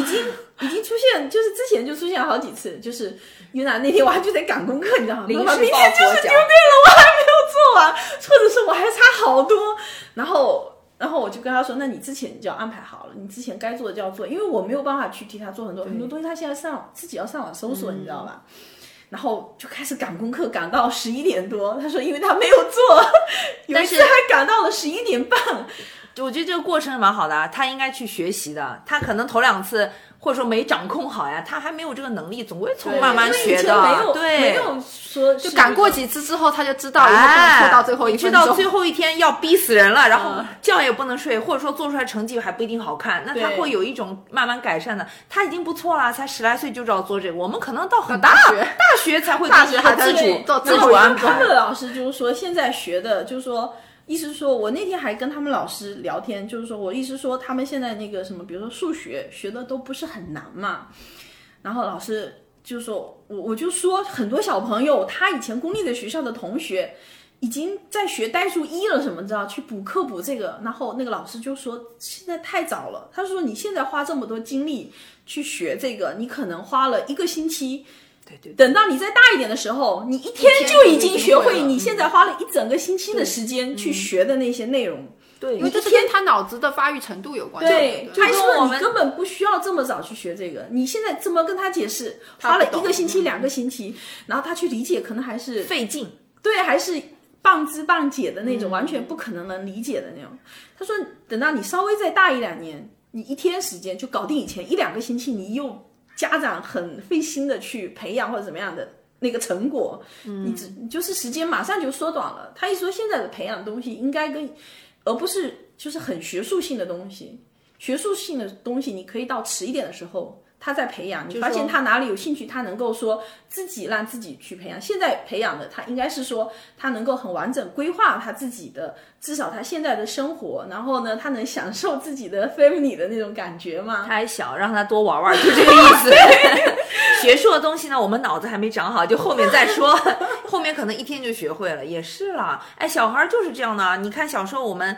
已经出现，就是之前就出现了好几次，就是Yona那天我还就得赶功课，你知道吗？临时抱佛脚，明天就是丢对了，我还没有做完，或者是我还差好多。然后我就跟他说，那你之前就要安排好了，你之前该做的就要做，因为我没有办法去替他做很多东西，他现在自己要上网搜索，你知道吧？然后就开始赶功课，赶到11点多。他说，因为他没有做，有一次还赶到了11点半。我觉得这个过程蛮好的，他应该去学习的。他可能头两次或者说没掌控好呀，他还没有这个能力，总归从慢慢学的。对，没有说就赶过几次之后他就知道，拖到最后一分钟，知道最后一天要逼死人了，然后觉也不能睡，或者说做出来成绩还不一定好看，那他会有一种慢慢改善的。他已经不错了，才10来岁就知道做这个，我们可能到很大学才会自主安排。他们的老师就是说现在学的，就是说意思说，我那天还跟他们老师聊天，就是说我意思说他们现在那个什么，比如说数学学的都不是很难嘛。然后老师就说，我就说很多小朋友，他以前公立的学校的同学已经在学代数一了，什么知道去补课补这个。然后那个老师就说现在太早了，他说你现在花这么多精力去学这个，你可能花了1个星期。对，等到你再大一点的时候，你一天就已经学会你现在花了1整个星期的时间去学的那些内容。对，因为这跟他脑子的发育程度有关系。对，他说你根本不需要这么早去学这个，你现在这么跟他解释，花了1个星期、2个星期，然后他去理解，可能还是费劲。对，还是半知半解的那种，完全不可能理解的那种。他说，等到你稍微再大1-2年，你一天时间就搞定以前1-2个星期你又。家长很费心的去培养或者怎么样的那个成果，你就是时间马上就缩短了。他一说现在的培养东西应该跟，而不是就是很学术性的东西，学术性的东西你可以到迟一点的时候他在培养，你发现他哪里有兴趣，他能够说自己让自己去培养。现在培养的他应该是说他能够很完整规划他自己的，至少他现在的生活，然后呢他能享受自己的 family 的那种感觉嘛。他还小，让他多玩玩，就这个意思。学术的东西呢，我们脑子还没长好，就后面再说。后面可能一天就学会了，也是啦。哎，小孩就是这样的。你看小时候我们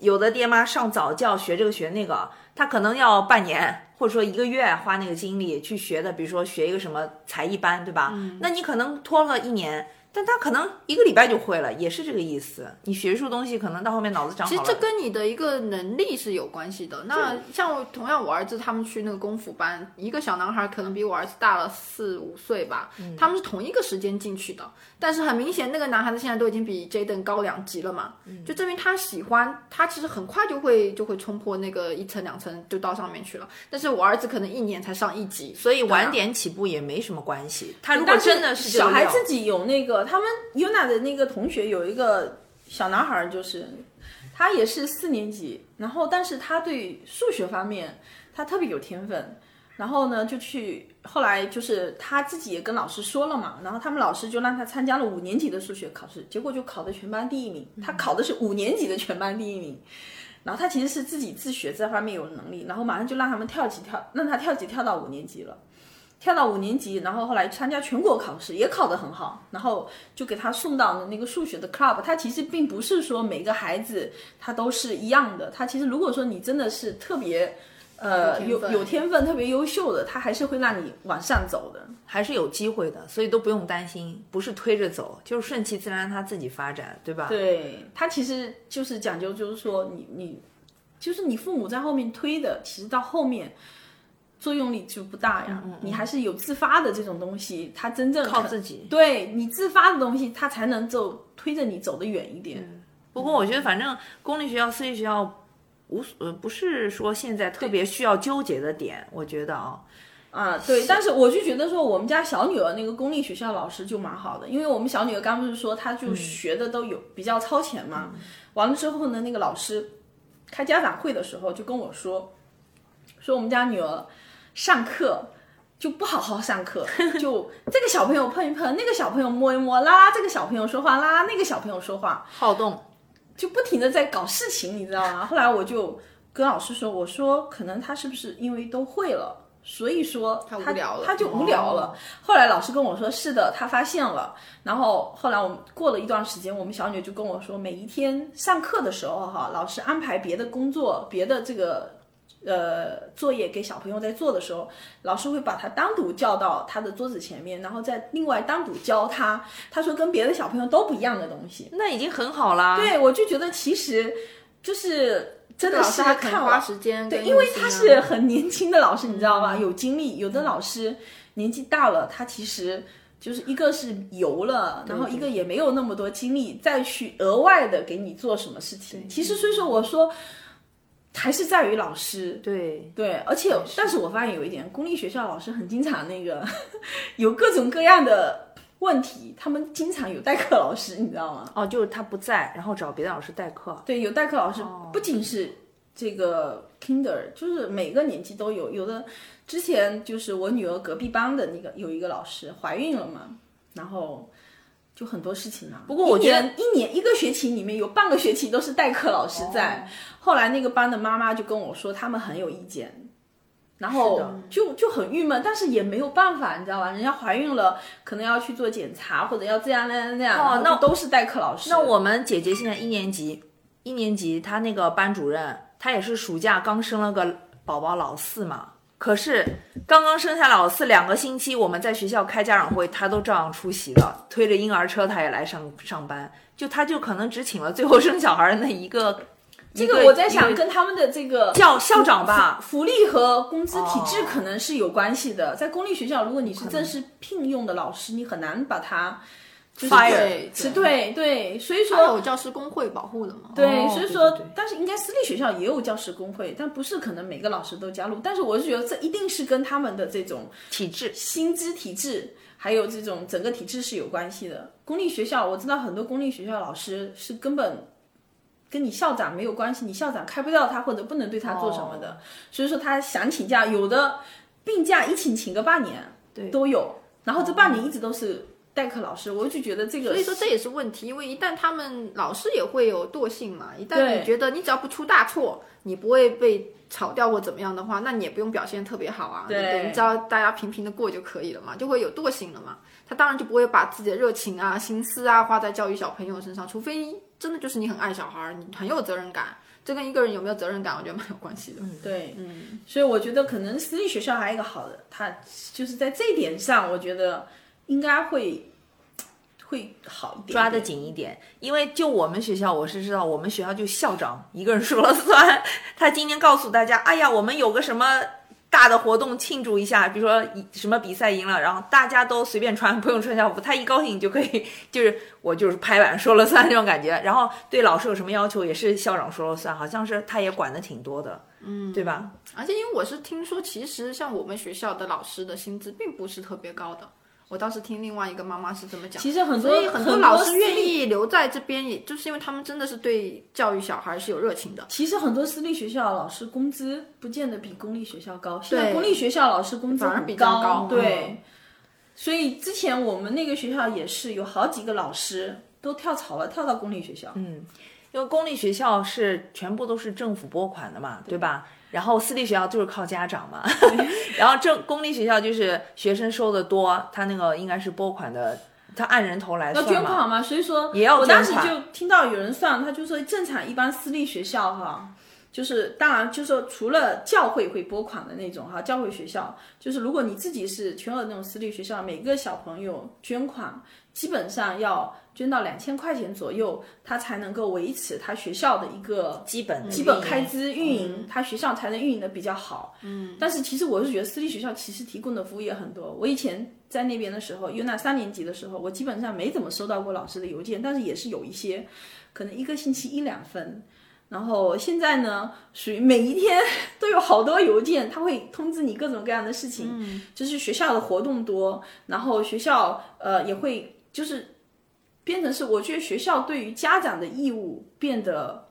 有的爹妈上早教学这个学那个，他可能要半年或者说1个月花那个精力去学的，比如说学一个什么才艺班，对吧？那你可能拖了1年，但他可能1个礼拜就会了，也是这个意思。你学术东西可能到后面脑子长好了。其实这跟你的一个能力是有关系的。那像我儿子他们去那个功夫班，一个小男孩可能比我儿子大了4-5岁吧，他们是同一个时间进去的，但是很明显那个男孩子现在都已经比 Jaden 高2级了嘛，就证明他喜欢，他其实很快就会冲破那个1层2层就到上面去了。但是我儿子可能1年才上1级，所以晚点起步也没什么关系。他如果真的是小孩自己有那个。他们 Yona 的那个同学有一个小男孩就是，他也是4年级，然后但是他对数学方面他特别有天分，然后呢就去，后来就是他自己也跟老师说了嘛，然后他们老师就让他参加了5年级的数学考试，结果就考的全班第一名，他考的是5年级的全班第一名。然后他其实是自己自学这方面有能力，然后马上就让他们跳级跳到5年级了，跳到5年级，然后后来参加全国考试也考得很好，然后就给他送到了那个数学的 club。 他其实并不是说每个孩子他都是一样的，他其实如果说你真的是特别有天分特别优秀的，他还是会让你往上走的，还是有机会的，所以都不用担心，不是推着走，就是顺其自然他自己发展，对吧？对，他其实就是讲究就是说你就是你父母在后面推的，其实到后面作用力就不大呀，你还是有自发的这种东西，他真正靠自己，对，你自发的东西他才能就推着你走得远一点。不过我觉得反正公立学校私立学校不是说现在特别需要纠结的点，我觉得啊，对，但是我就觉得说我们家小女儿那个公立学校老师就蛮好的，因为我们小女儿刚不是说她就学的都有比较超前嘛，完了之后呢，那个老师开家长会的时候就跟我说我们家女儿上课就不好好上课，就这个小朋友碰一碰，那个小朋友摸一摸，拉拉这个小朋友说话，拉拉那个小朋友说话，好动。就不停的在搞事情，你知道吗？后来我就跟老师说，我说可能他是不是因为都会了，所以说他无聊了，他就无聊了。后来老师跟我说，是的，他发现了。然后后来我们过了一段时间，我们小女就跟我说，每一天上课的时候哈，老师安排别的工作、别的这个作业给小朋友在做的时候，老师会把他单独叫到他的桌子前面，然后再另外单独教他，他说跟别的小朋友都不一样的东西，那已经很好啦。对，我就觉得其实就是真的是看花时间，对，因为他是很年轻的老师，你知道吗？有精力，有的老师年纪大了，他其实就是一个是油了，然后一个也没有那么多精力再去额外的给你做什么事情。其实所以说我说还是在于老师，对，而且但是我发现有一点，公立学校老师很经常那个有各种各样的问题，他们经常有代课老师，你知道吗？哦，就是他不在，然后找别的老师代课。对，有代课老师，不仅是这个 Kinder， 就是每个年级都有。有的之前就是我女儿隔壁班的那个有一个老师怀孕了嘛，然后就很多事情啊，不过我觉得一个学期里面有半个学期都是代课老师在，后来那个班的妈妈就跟我说他们很有意见，然后就很郁闷，但是也没有办法，你知道吧？人家怀孕了，可能要去做检查或者要这样那样，哦，那都是代课老师。那我们姐姐现在一年级，她那个班主任，她也是暑假刚生了个宝宝老四嘛，可是刚刚生下老四2个星期，我们在学校开家长会，他都照样出席了，推着婴儿车他也来上班，就他就可能只请了最后生小孩的那一个。这个我在想跟他们的这个校长吧，福利和工资体制可能是有关系的。在公立学校，如果你是正式聘用的老师，你很难把他fire，就是，对，所以说有教师工会保护的嘛。对，所以说对，但是应该私立学校也有教师工会，但不是可能每个老师都加入。但是我是觉得这一定是跟他们的这种体制、薪资体制，还有这种整个体制是有关系的。公立学校，我知道很多公立学校老师是根本跟你校长没有关系，你校长开不掉他，或者不能对他做什么的。所以说他想请假，有的病假一请个半年，对，都有，然后这半年一直都是代课老师，我就觉得这个，所以说这也是问题，因为一旦他们老师也会有惰性嘛，一旦你觉得你只要不出大错，你不会被炒掉或怎么样的话，那你也不用表现特别好啊，对，你只要大家平平的过就可以了嘛，就会有惰性了嘛，他当然就不会把自己的热情啊、心思啊花在教育小朋友身上，除非真的就是你很爱小孩，你很有责任感，这跟一个人有没有责任感，我觉得蛮有关系的。对，所以我觉得可能私立学校还有一个好的，他就是在这一点上，我觉得应该会好一点，抓得紧一点。因为就我们学校，我是知道我们学校就校长一个人说了算，他今天告诉大家，哎呀，我们有个什么大的活动庆祝一下，比如说什么比赛赢了，然后大家都随便穿，不用穿校服，他一高兴就可以，就是我就是拍板说了算这种感觉。然后对老师有什么要求也是校长说了算，好像是他也管得挺多的，对吧？而且因为我是听说，其实像我们学校的老师的薪资并不是特别高的。我当时听另外一个妈妈是这么讲，其实很多老师愿意留在这边，也就是因为他们真的是对教育小孩是有热情的。其实很多私立学校老师工资不见得比公立学校高，现在公立学校老师工资很高，对。所以之前我们那个学校也是有好几个老师都跳槽了，跳到公立学校。嗯，因为公立学校是全部都是政府拨款的嘛，对吧？然后私立学校就是靠家长嘛，然后公立学校就是学生收的多，他那个应该是拨款的，他按人头来算嘛，要捐款嘛，所以说也要捐款。我当时就听到有人算，他就说正常一般私立学校哈，就是当然就是说除了教会会拨款的那种哈，教会学校就是如果你自己是全额那种私立学校，每个小朋友捐款基本上要捐到2000块钱左右，他才能够维持他学校的一个基本开支运营，他学校才能运营的比较好。嗯，但是其实我是觉得私立学校其实提供的服务也很多。我以前在那边的时候，Yona3年级的时候，我基本上没怎么收到过老师的邮件，但是也是有一些，可能一个星期1-2封。然后现在呢，属于每一天都有好多邮件，他会通知你各种各样的事情，就是学校的活动多，然后学校也会就是。变成是，我觉得学校对于家长的义务变得，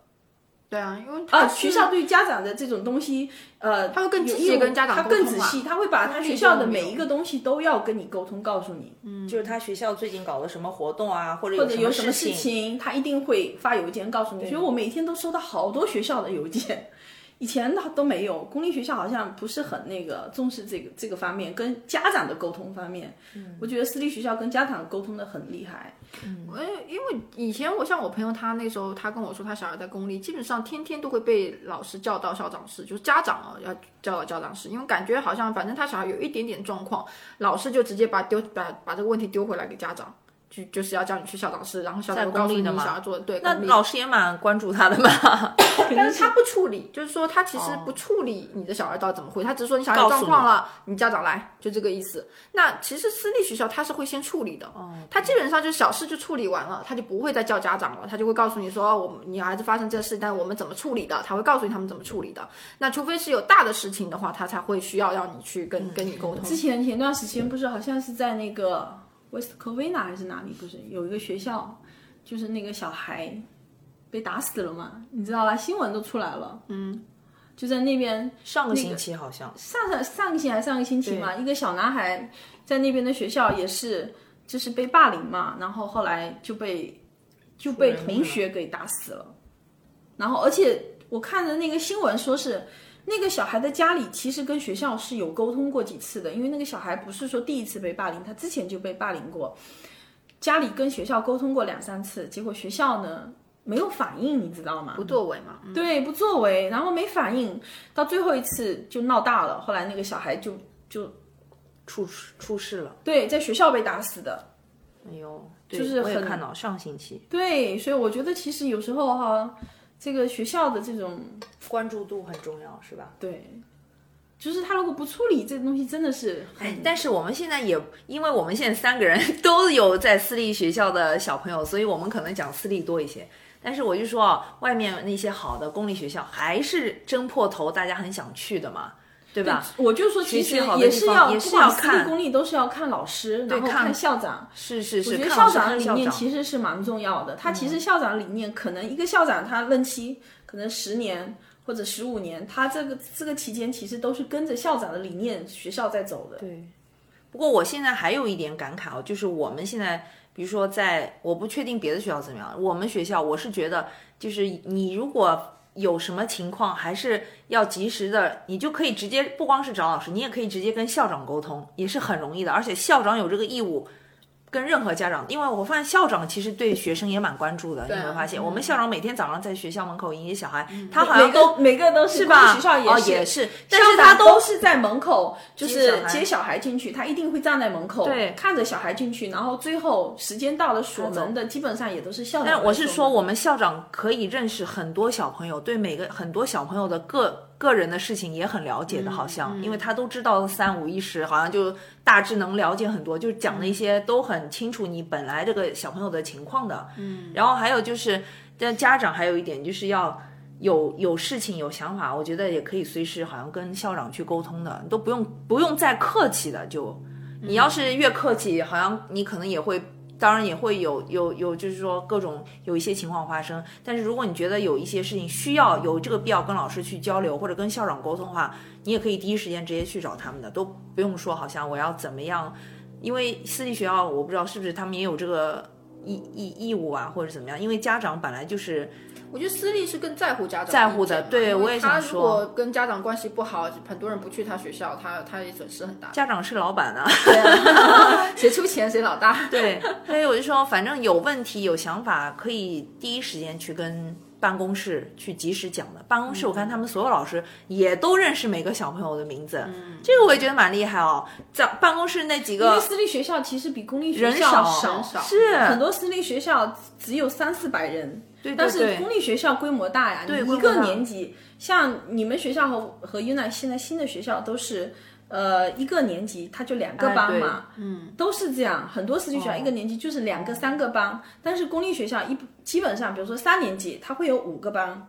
对啊，因为学校对于家长的这种东西，他会更仔细跟家长沟通，他更仔细，他会把他学校的每一个东西都要跟你沟通，告诉你，就是他学校最近搞了什么活动啊，或者有什么事情，他一定会发邮件告诉你。所以我每天都收到好多学校的邮件，以前都没有，公立学校好像不是很那个重视这个方面，跟家长的沟通方面，我觉得私立学校跟家长沟通的很厉害。因为以前像我朋友，他那时候他跟我说他小孩在公立，基本上天天都会被老师叫到校长室，就是家长要叫到校长室，因为感觉好像反正他小孩有一点点状况，老师就直接把这个问题丢回来给家长。就是要叫你去校长室，然后校长告诉你想要做的。对，那老师也蛮关注他的嘛。但是他不处理，就是说他其实不处理你的小孩到底怎么回，他只是说你小孩状况了，你家长来，就这个意思。那其实私立学校他是会先处理的，他基本上就小事就处理完了，他就不会再叫家长了，他就会告诉你说你孩子发生这事，但我们怎么处理的，他会告诉你他们怎么处理的。那除非是有大的事情的话，他才会需要让你去跟你沟通。之前前段时间不是好像是在那个。West Covina 还是哪里，不是有一个学校，就是那个小孩被打死了嘛，你知道吧？新闻都出来了，就在那边上个星期好像、上个星期嘛，一个小男孩在那边的学校也是就是被霸凌嘛，然后后来就被同学给打死了，然后而且我看的那个新闻说是。那个小孩的家里其实跟学校是有沟通过几次的，因为那个小孩不是说第一次被霸凌，他之前就被霸凌过，家里跟学校沟通过2-3次，结果学校呢没有反应，你知道吗？不作为嘛，对，不作为，然后没反应，到最后一次就闹大了，后来那个小孩就出事了，对，在学校被打死的。哎呦，就是我也看到上星期。对，所以我觉得其实有时候哈。这个学校的这种关注度很重要，是吧？对，就是他如果不处理这个东西，真的是很。哎，但是我们现在也，因为我们现在3个人都有在私立学校的小朋友，所以我们可能讲私立多一些。但是我就说啊，外面那些好的公立学校还是争破头，大家很想去的嘛，对吧？对，我就说，其实也是要看，私立公立都是要看老师，然后看校长。是，我觉得校长的理念其实是蛮重要的。他其实校长理念，可能一个校长他任期可能10年或者15年，他这个期间其实都是跟着校长的理念学校在走的。对。不过我现在还有一点感慨，就是我们现在，比如说我不确定别的学校怎么样，我们学校我是觉得，就是你如果。有什么情况还是要及时的，你就可以直接不光是找老师，你也可以直接跟校长沟通，也是很容易的。而且校长有这个义务跟任何家长，因为我发现校长其实对学生也蛮关注的。你会发现我们校长每天早上在学校门口迎接小孩，他好像都每个都是吧，学校也是，但是他都是在门口，就是接小孩进去，他一定会站在门口，对，看着小孩进去，然后最后时间到了锁门的基本上也都是校长。但我是说我们校长可以认识很多小朋友，对很多小朋友的个人的事情也很了解的，好像因为他都知道3-5-10，好像就大致能了解很多，就讲的一些都很清楚你本来这个小朋友的情况的。然后还有就是但家长还有一点就是要有事情有想法，我觉得也可以随时好像跟校长去沟通的，你都不用再客气的，就你要是越客气，好像你可能也会，当然也会有就是说各种有一些情况发生。但是如果你觉得有一些事情需要有这个必要跟老师去交流或者跟校长沟通的话，你也可以第一时间直接去找他们的，都不用说好像我要怎么样，因为私立学校我不知道是不是他们也有这个义务啊或者怎么样，因为家长本来就是我觉得私立是更在乎家长在乎的。对，我也想说他如果跟家长关系不好，很多人不去他学校，他也损失很大。家长是老板啊，对啊谁出钱谁老大。对，所以我就说反正有问题有想法可以第一时间去跟办公室去及时讲的。办公室我看他们所有老师也都认识每个小朋友的名字，这个我也觉得蛮厉害哦。在办公室那几个，因为私立学校其实比公立学校人少，是很多私立学校只有300-400人，对对对，但是公立学校规模大呀，对，你一个年级，像你们学校和 Yuna 现在新的学校都是一个年级他就2个班嘛，都是这样。很多私立学校一个年级就是2个、3个班，但是公立学校基本上比如说3年级他会有5个班，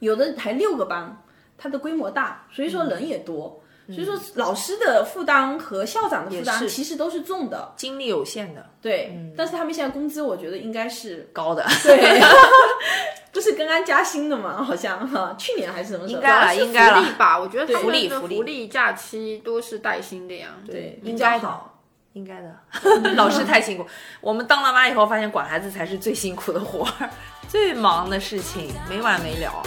有的还6个班，他的规模大，所以说人也多，所以说老师的负担和校长的负担其实都是重的，精力有限的。对，但是他们现在工资我觉得应该是高的，对不是刚刚加薪的吗？好像去年还是什么时候？应该了，福利吧？我觉得他们的福利假期都是带薪的呀。对，应该的。老师太辛苦，我们当了妈以后发现管孩子才是最辛苦的活儿，最忙的事情，没完没了。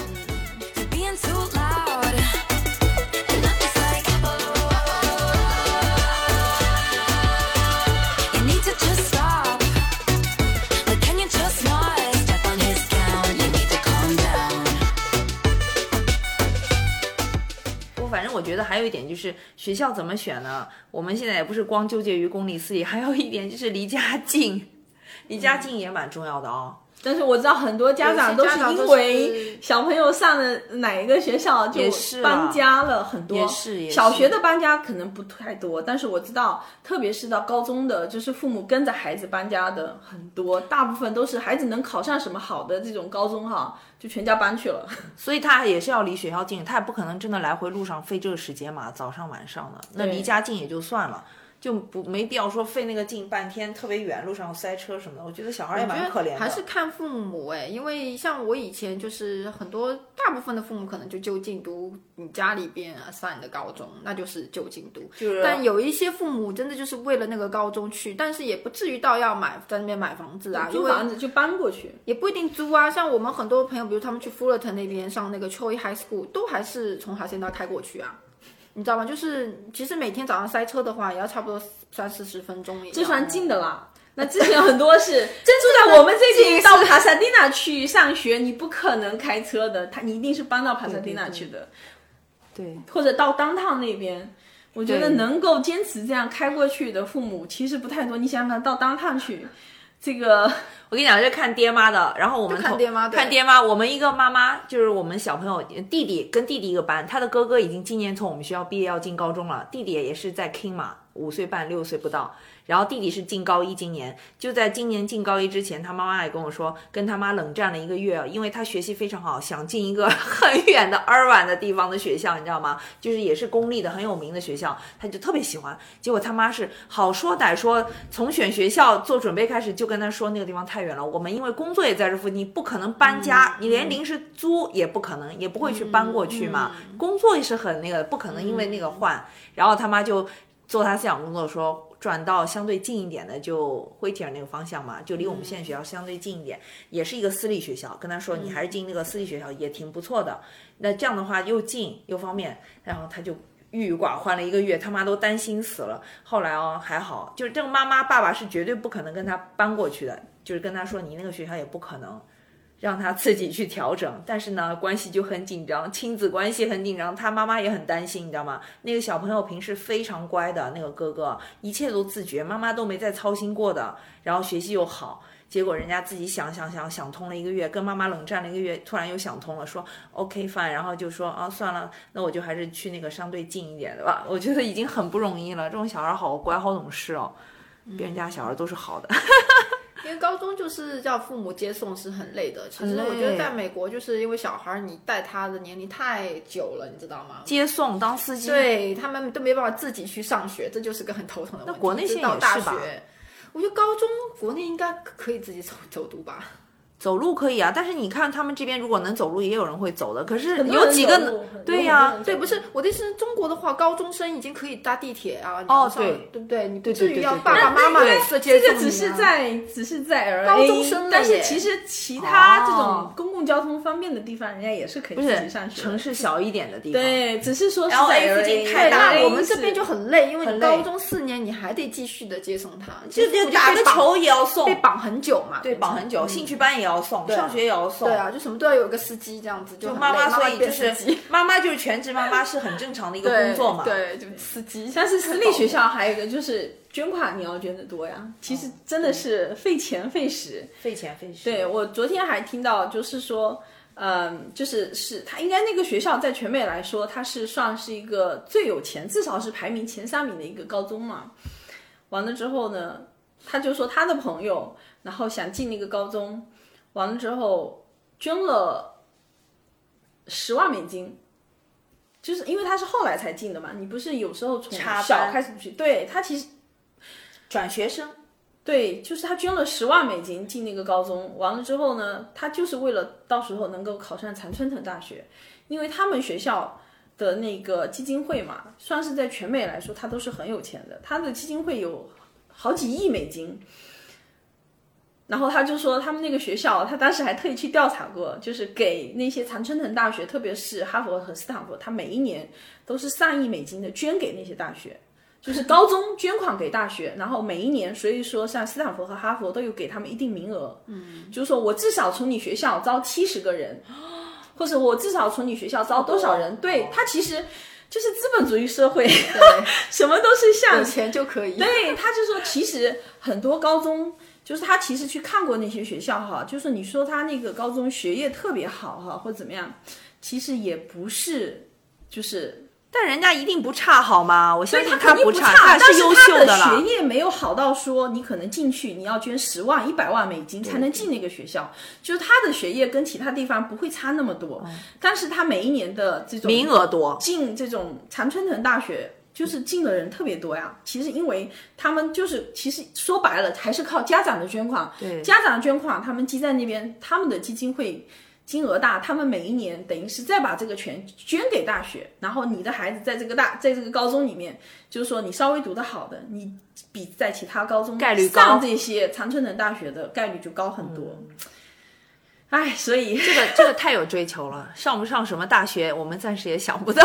反正我觉得还有一点就是学校怎么选呢，我们现在也不是光纠结于公立私立，还有一点就是离家近也蛮重要的哦。但是我知道很多家长都是因为小朋友上了哪一个学校就搬家了，很多小学的搬家可能不太多，但是我知道特别是到高中的，就是父母跟着孩子搬家的很多，大部分都是孩子能考上什么好的这种高中就全家搬去了，所以他也是要离学校近，他也不可能真的来回路上费这个时间嘛，早上晚上的，那离家近也就算了，就没必要说费那个近半天特别远，路上塞车什么的，我觉得小孩也蛮可怜的。还是看父母因为像我以前就是很多大部分的父母可能就近读你家里边上你的高中，那就是就近读，但有一些父母真的就是为了那个高中去，但是也不至于到要在那边买房子啊，租房子就搬过去也不一定租啊。像我们很多朋友比如他们去 Fullerton 那边上那个 Choy High School 都还是从海鲜道开过去啊，你知道吗？就是其实每天早上塞车的话也要差不多30-40分钟，这算近的啦。那之前很多是住在我们这边到帕萨蒂纳去上学，你不可能开车的，你一定是搬到帕萨蒂纳去的， 对，或者到Downtown那边。我觉得能够坚持这样开过去的父母其实不太多，你想想到Downtown去，这个我跟你讲就看爹妈的。然后我们看爹妈，我们一个妈妈就是我们小朋友弟弟一个班，他的哥哥已经今年从我们学校毕业要进高中了，弟弟也是在 King 嘛，5岁半6岁不到，然后弟弟是进高一，今年就在今年进高一之前，他妈妈也跟我说跟他妈冷战了1个月，因为他学习非常好，想进一个很远的尔湾的地方的学校，你知道吗？就是也是公立的很有名的学校，他就特别喜欢。结果他妈是好说歹说，从选学校做准备开始就跟他说那个地方太远了，我们因为工作也在这附近，你不可能搬家，你连临时租也不可能，也不会去搬过去嘛，工作也是很那个不可能因为那个换。然后他妈就做他思想工作，说转到相对近一点的，就灰体尔那个方向嘛，就离我们现在学校相对近一点，也是一个私立学校，跟他说你还是进那个私立学校也挺不错的，那这样的话又近又方便。然后他就郁郁寡欢了1个月，他妈都担心死了。后来还好，就是这个妈妈爸爸是绝对不可能跟他搬过去的，就是跟他说你那个学校也不可能，让他自己去调整。但是呢关系就很紧张，亲子关系很紧张，他妈妈也很担心，你知道吗？那个小朋友平时非常乖的，那个哥哥一切都自觉，妈妈都没再操心过的，然后学习又好。结果人家自己想通了1个月，跟妈妈冷战了1个月，突然又想通了，说 OK fine， 然后就说算了，那我就还是去那个相对近一点的吧。我觉得已经很不容易了，这种小孩好乖好懂事哦，别人家小孩都是好的因为高中就是要父母接送是很累的。其实我觉得在美国就是因为小孩你带他的年龄太久了，你知道吗？接送当司机，对，他们都没办法自己去上学，这就是个很头疼的问题。那国内现在也是吧？我觉得高中国内应该可以自己走读吧。走路可以啊，但是你看他们这边如果能走路也有人会走的，可是有几个，对呀，对，不是我的意思，中国的话高中生已经可以搭地铁啊，哦对对不对，你不至于要爸爸妈妈这些，这个只是在高中生，但是其实其他这种公共交通方便的地方人家也是可以自己上学，城市小一点的地方，对，只是说是在LA附近太大，我们这边就很累，因为你高中4年你还得继续的接送他，就打个球也要送，被绑很久嘛，对，绑很久，兴趣班也要送，上学也要送，对啊，就什么都要有个司机，这样子就很累，妈妈，所以就是妈妈就是全职妈妈是很正常的一个工作嘛，对，就司机。但是私立学校还有一个就是捐款，你要捐得多呀，其实真的是费钱费时，费钱费时。对，我昨天还听到就是说，就是他应该那个学校在全美来说，他是算是一个最有钱，至少是排名前3名的一个高中嘛。完了之后呢，他就说他的朋友，然后想进那个高中。完了之后捐了10万美金，就是因为他是后来才进的嘛，你不是有时候从小开始去，对，他其实转学生，对，就是他捐了10万美金进那个高中，完了之后呢，他就是为了到时候能够考上常春藤大学，因为他们学校的那个基金会嘛，算是在全美来说他都是很有钱的，他的基金会有好几亿美金。然后他就说他们那个学校，他当时还特意去调查过，就是给那些常春藤大学，特别是哈佛和斯坦福，他每一年都是上亿美金的捐给那些大学，就是高中捐款给大学，然后每一年，所以说像斯坦福和哈佛都有给他们一定名额，就是说我至少从你学校招70个人，或者我至少从你学校招多少人，对，他其实就是资本主义社会，什么都是像有钱就可以，对，他就说其实很多高中。就是他其实去看过那些学校哈，就是你说他那个高中学业特别好哈，或者怎么样，其实也不是，就是，但人家一定不差好吗？我相信他不差，他是优秀的了。但是他的学业没有好到说你可能进去你要捐10万、100万美金才能进那个学校，就是他的学业跟其他地方不会差那么多，但是他每一年的这种名额多，进这种常春藤大学。就是进的人特别多呀，其实因为他们就是其实说白了还是靠家长的捐款，对，家长的捐款他们积在那边，他们的基金会金额大，他们每一年等于是再把这个钱捐给大学，然后你的孩子在这个高中里面，就是说你稍微读得好的，你比在其他高中上这些常春藤大学的概率就高很多。哎，所以这个太有追求了，上不上什么大学，我们暂时也想不到。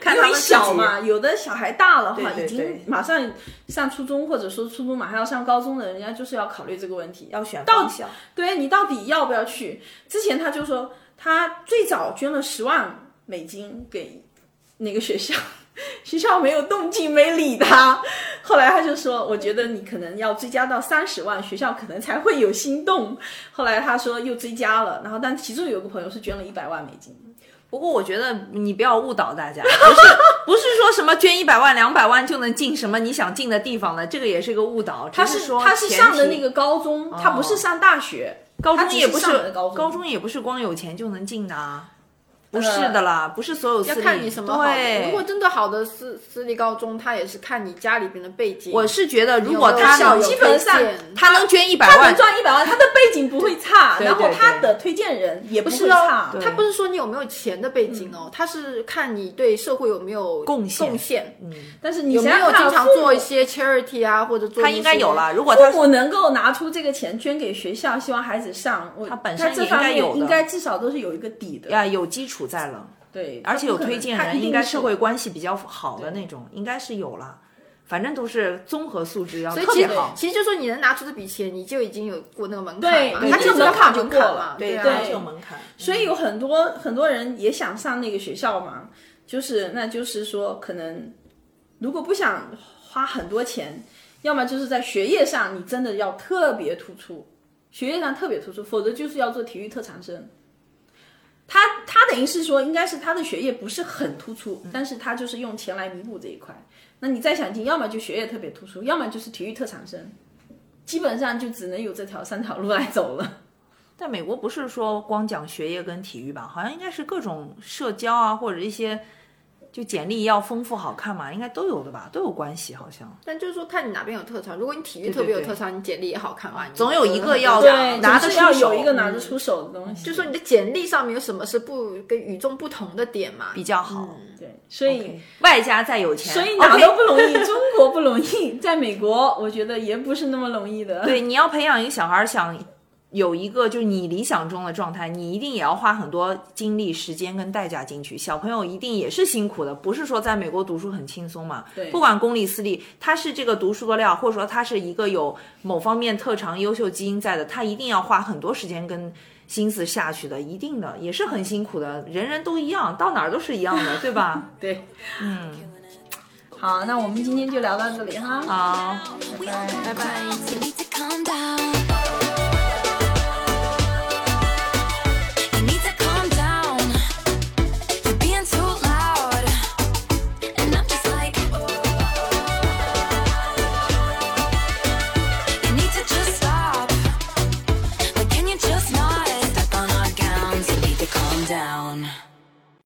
看他们小嘛，有的小孩大了哈，已经马上上初中，或者说初中马上要上高中的人家，就是要考虑这个问题，要选方向。对，你到底要不要去？之前他就说，他最早捐了10万美金给那个学校，学校没有动静，没理他。后来他就说，我觉得你可能要追加到30万，学校可能才会有心动。后来他说又追加了，然后但其中有个朋友是捐了100万美金。不过我觉得你不要误导大家，不是说什么捐100万、200万就能进什么你想进的地方的，这个也是个误导。他是上的那个高中，他不是上大学，高中也不是光有钱就能进的啊。不是的啦，不是所有私立要看你什么好的。如果真的好的私立高中，他也是看你家里边的背景。我是觉得，如果他基本上他能捐100万，他能赚100万，他的背景不会差，对对对，然后他的推荐人也不会差。他不是说你有没有钱的背景哦，他是看你对社会有没有贡献。但是你有没有经常做一些 charity 啊，或者做他应该有了。如果父母能够拿出这个钱捐给学校，希望孩子上，他本身也应该有的，应该至少都是有一个底的呀，有基础。在了，对，而且有推荐人，应该社会关系比较好的那种，应该是有了。反正都是综合素质要特别好。其实就说你能拿出这笔钱，你就已经有过那个门槛了，他这个门槛就过了，对对，这个门槛。所以有很多很多人也想上那个学校嘛，就是那就是说，可能如果不想花很多钱，要么就是在学业上你真的要特别突出，学业上特别突出，否则就是要做体育特长生。他等于是说，应该是他的学业不是很突出，但是他就是用钱来弥补这一块。那你再想进，要么就学业特别突出，要么就是体育特长生。基本上就只能有这条三条路来走了。在美国不是说光讲学业跟体育吧，好像应该是各种社交啊，或者一些就简历要丰富好看嘛，应该都有的吧，都有关系好像。但就是说看你哪边有特长，如果你体育特别有特长，对对对，你简历也好看嘛，总有一个要拿得出手，要有一个拿得出手的东西。就是说你的简历上面有什么是不跟与众不同的点嘛，比较好。对，所以、okay. 外加再有钱，所以哪都不容易，中国不容易，在美国我觉得也不是那么容易的。对，你要培养一个小孩想有一个就是你理想中的状态，你一定也要花很多精力时间跟代价进去，小朋友一定也是辛苦的，不是说在美国读书很轻松嘛，对，不管公立私立，他是这个读书的料，或者说他是一个有某方面特长优秀基因在的，他一定要花很多时间跟心思下去的，一定的也是很辛苦的，人人都一样，到哪儿都是一样的对吧对，嗯，好，那我们今天就聊到这里哈，好，拜拜拜拜。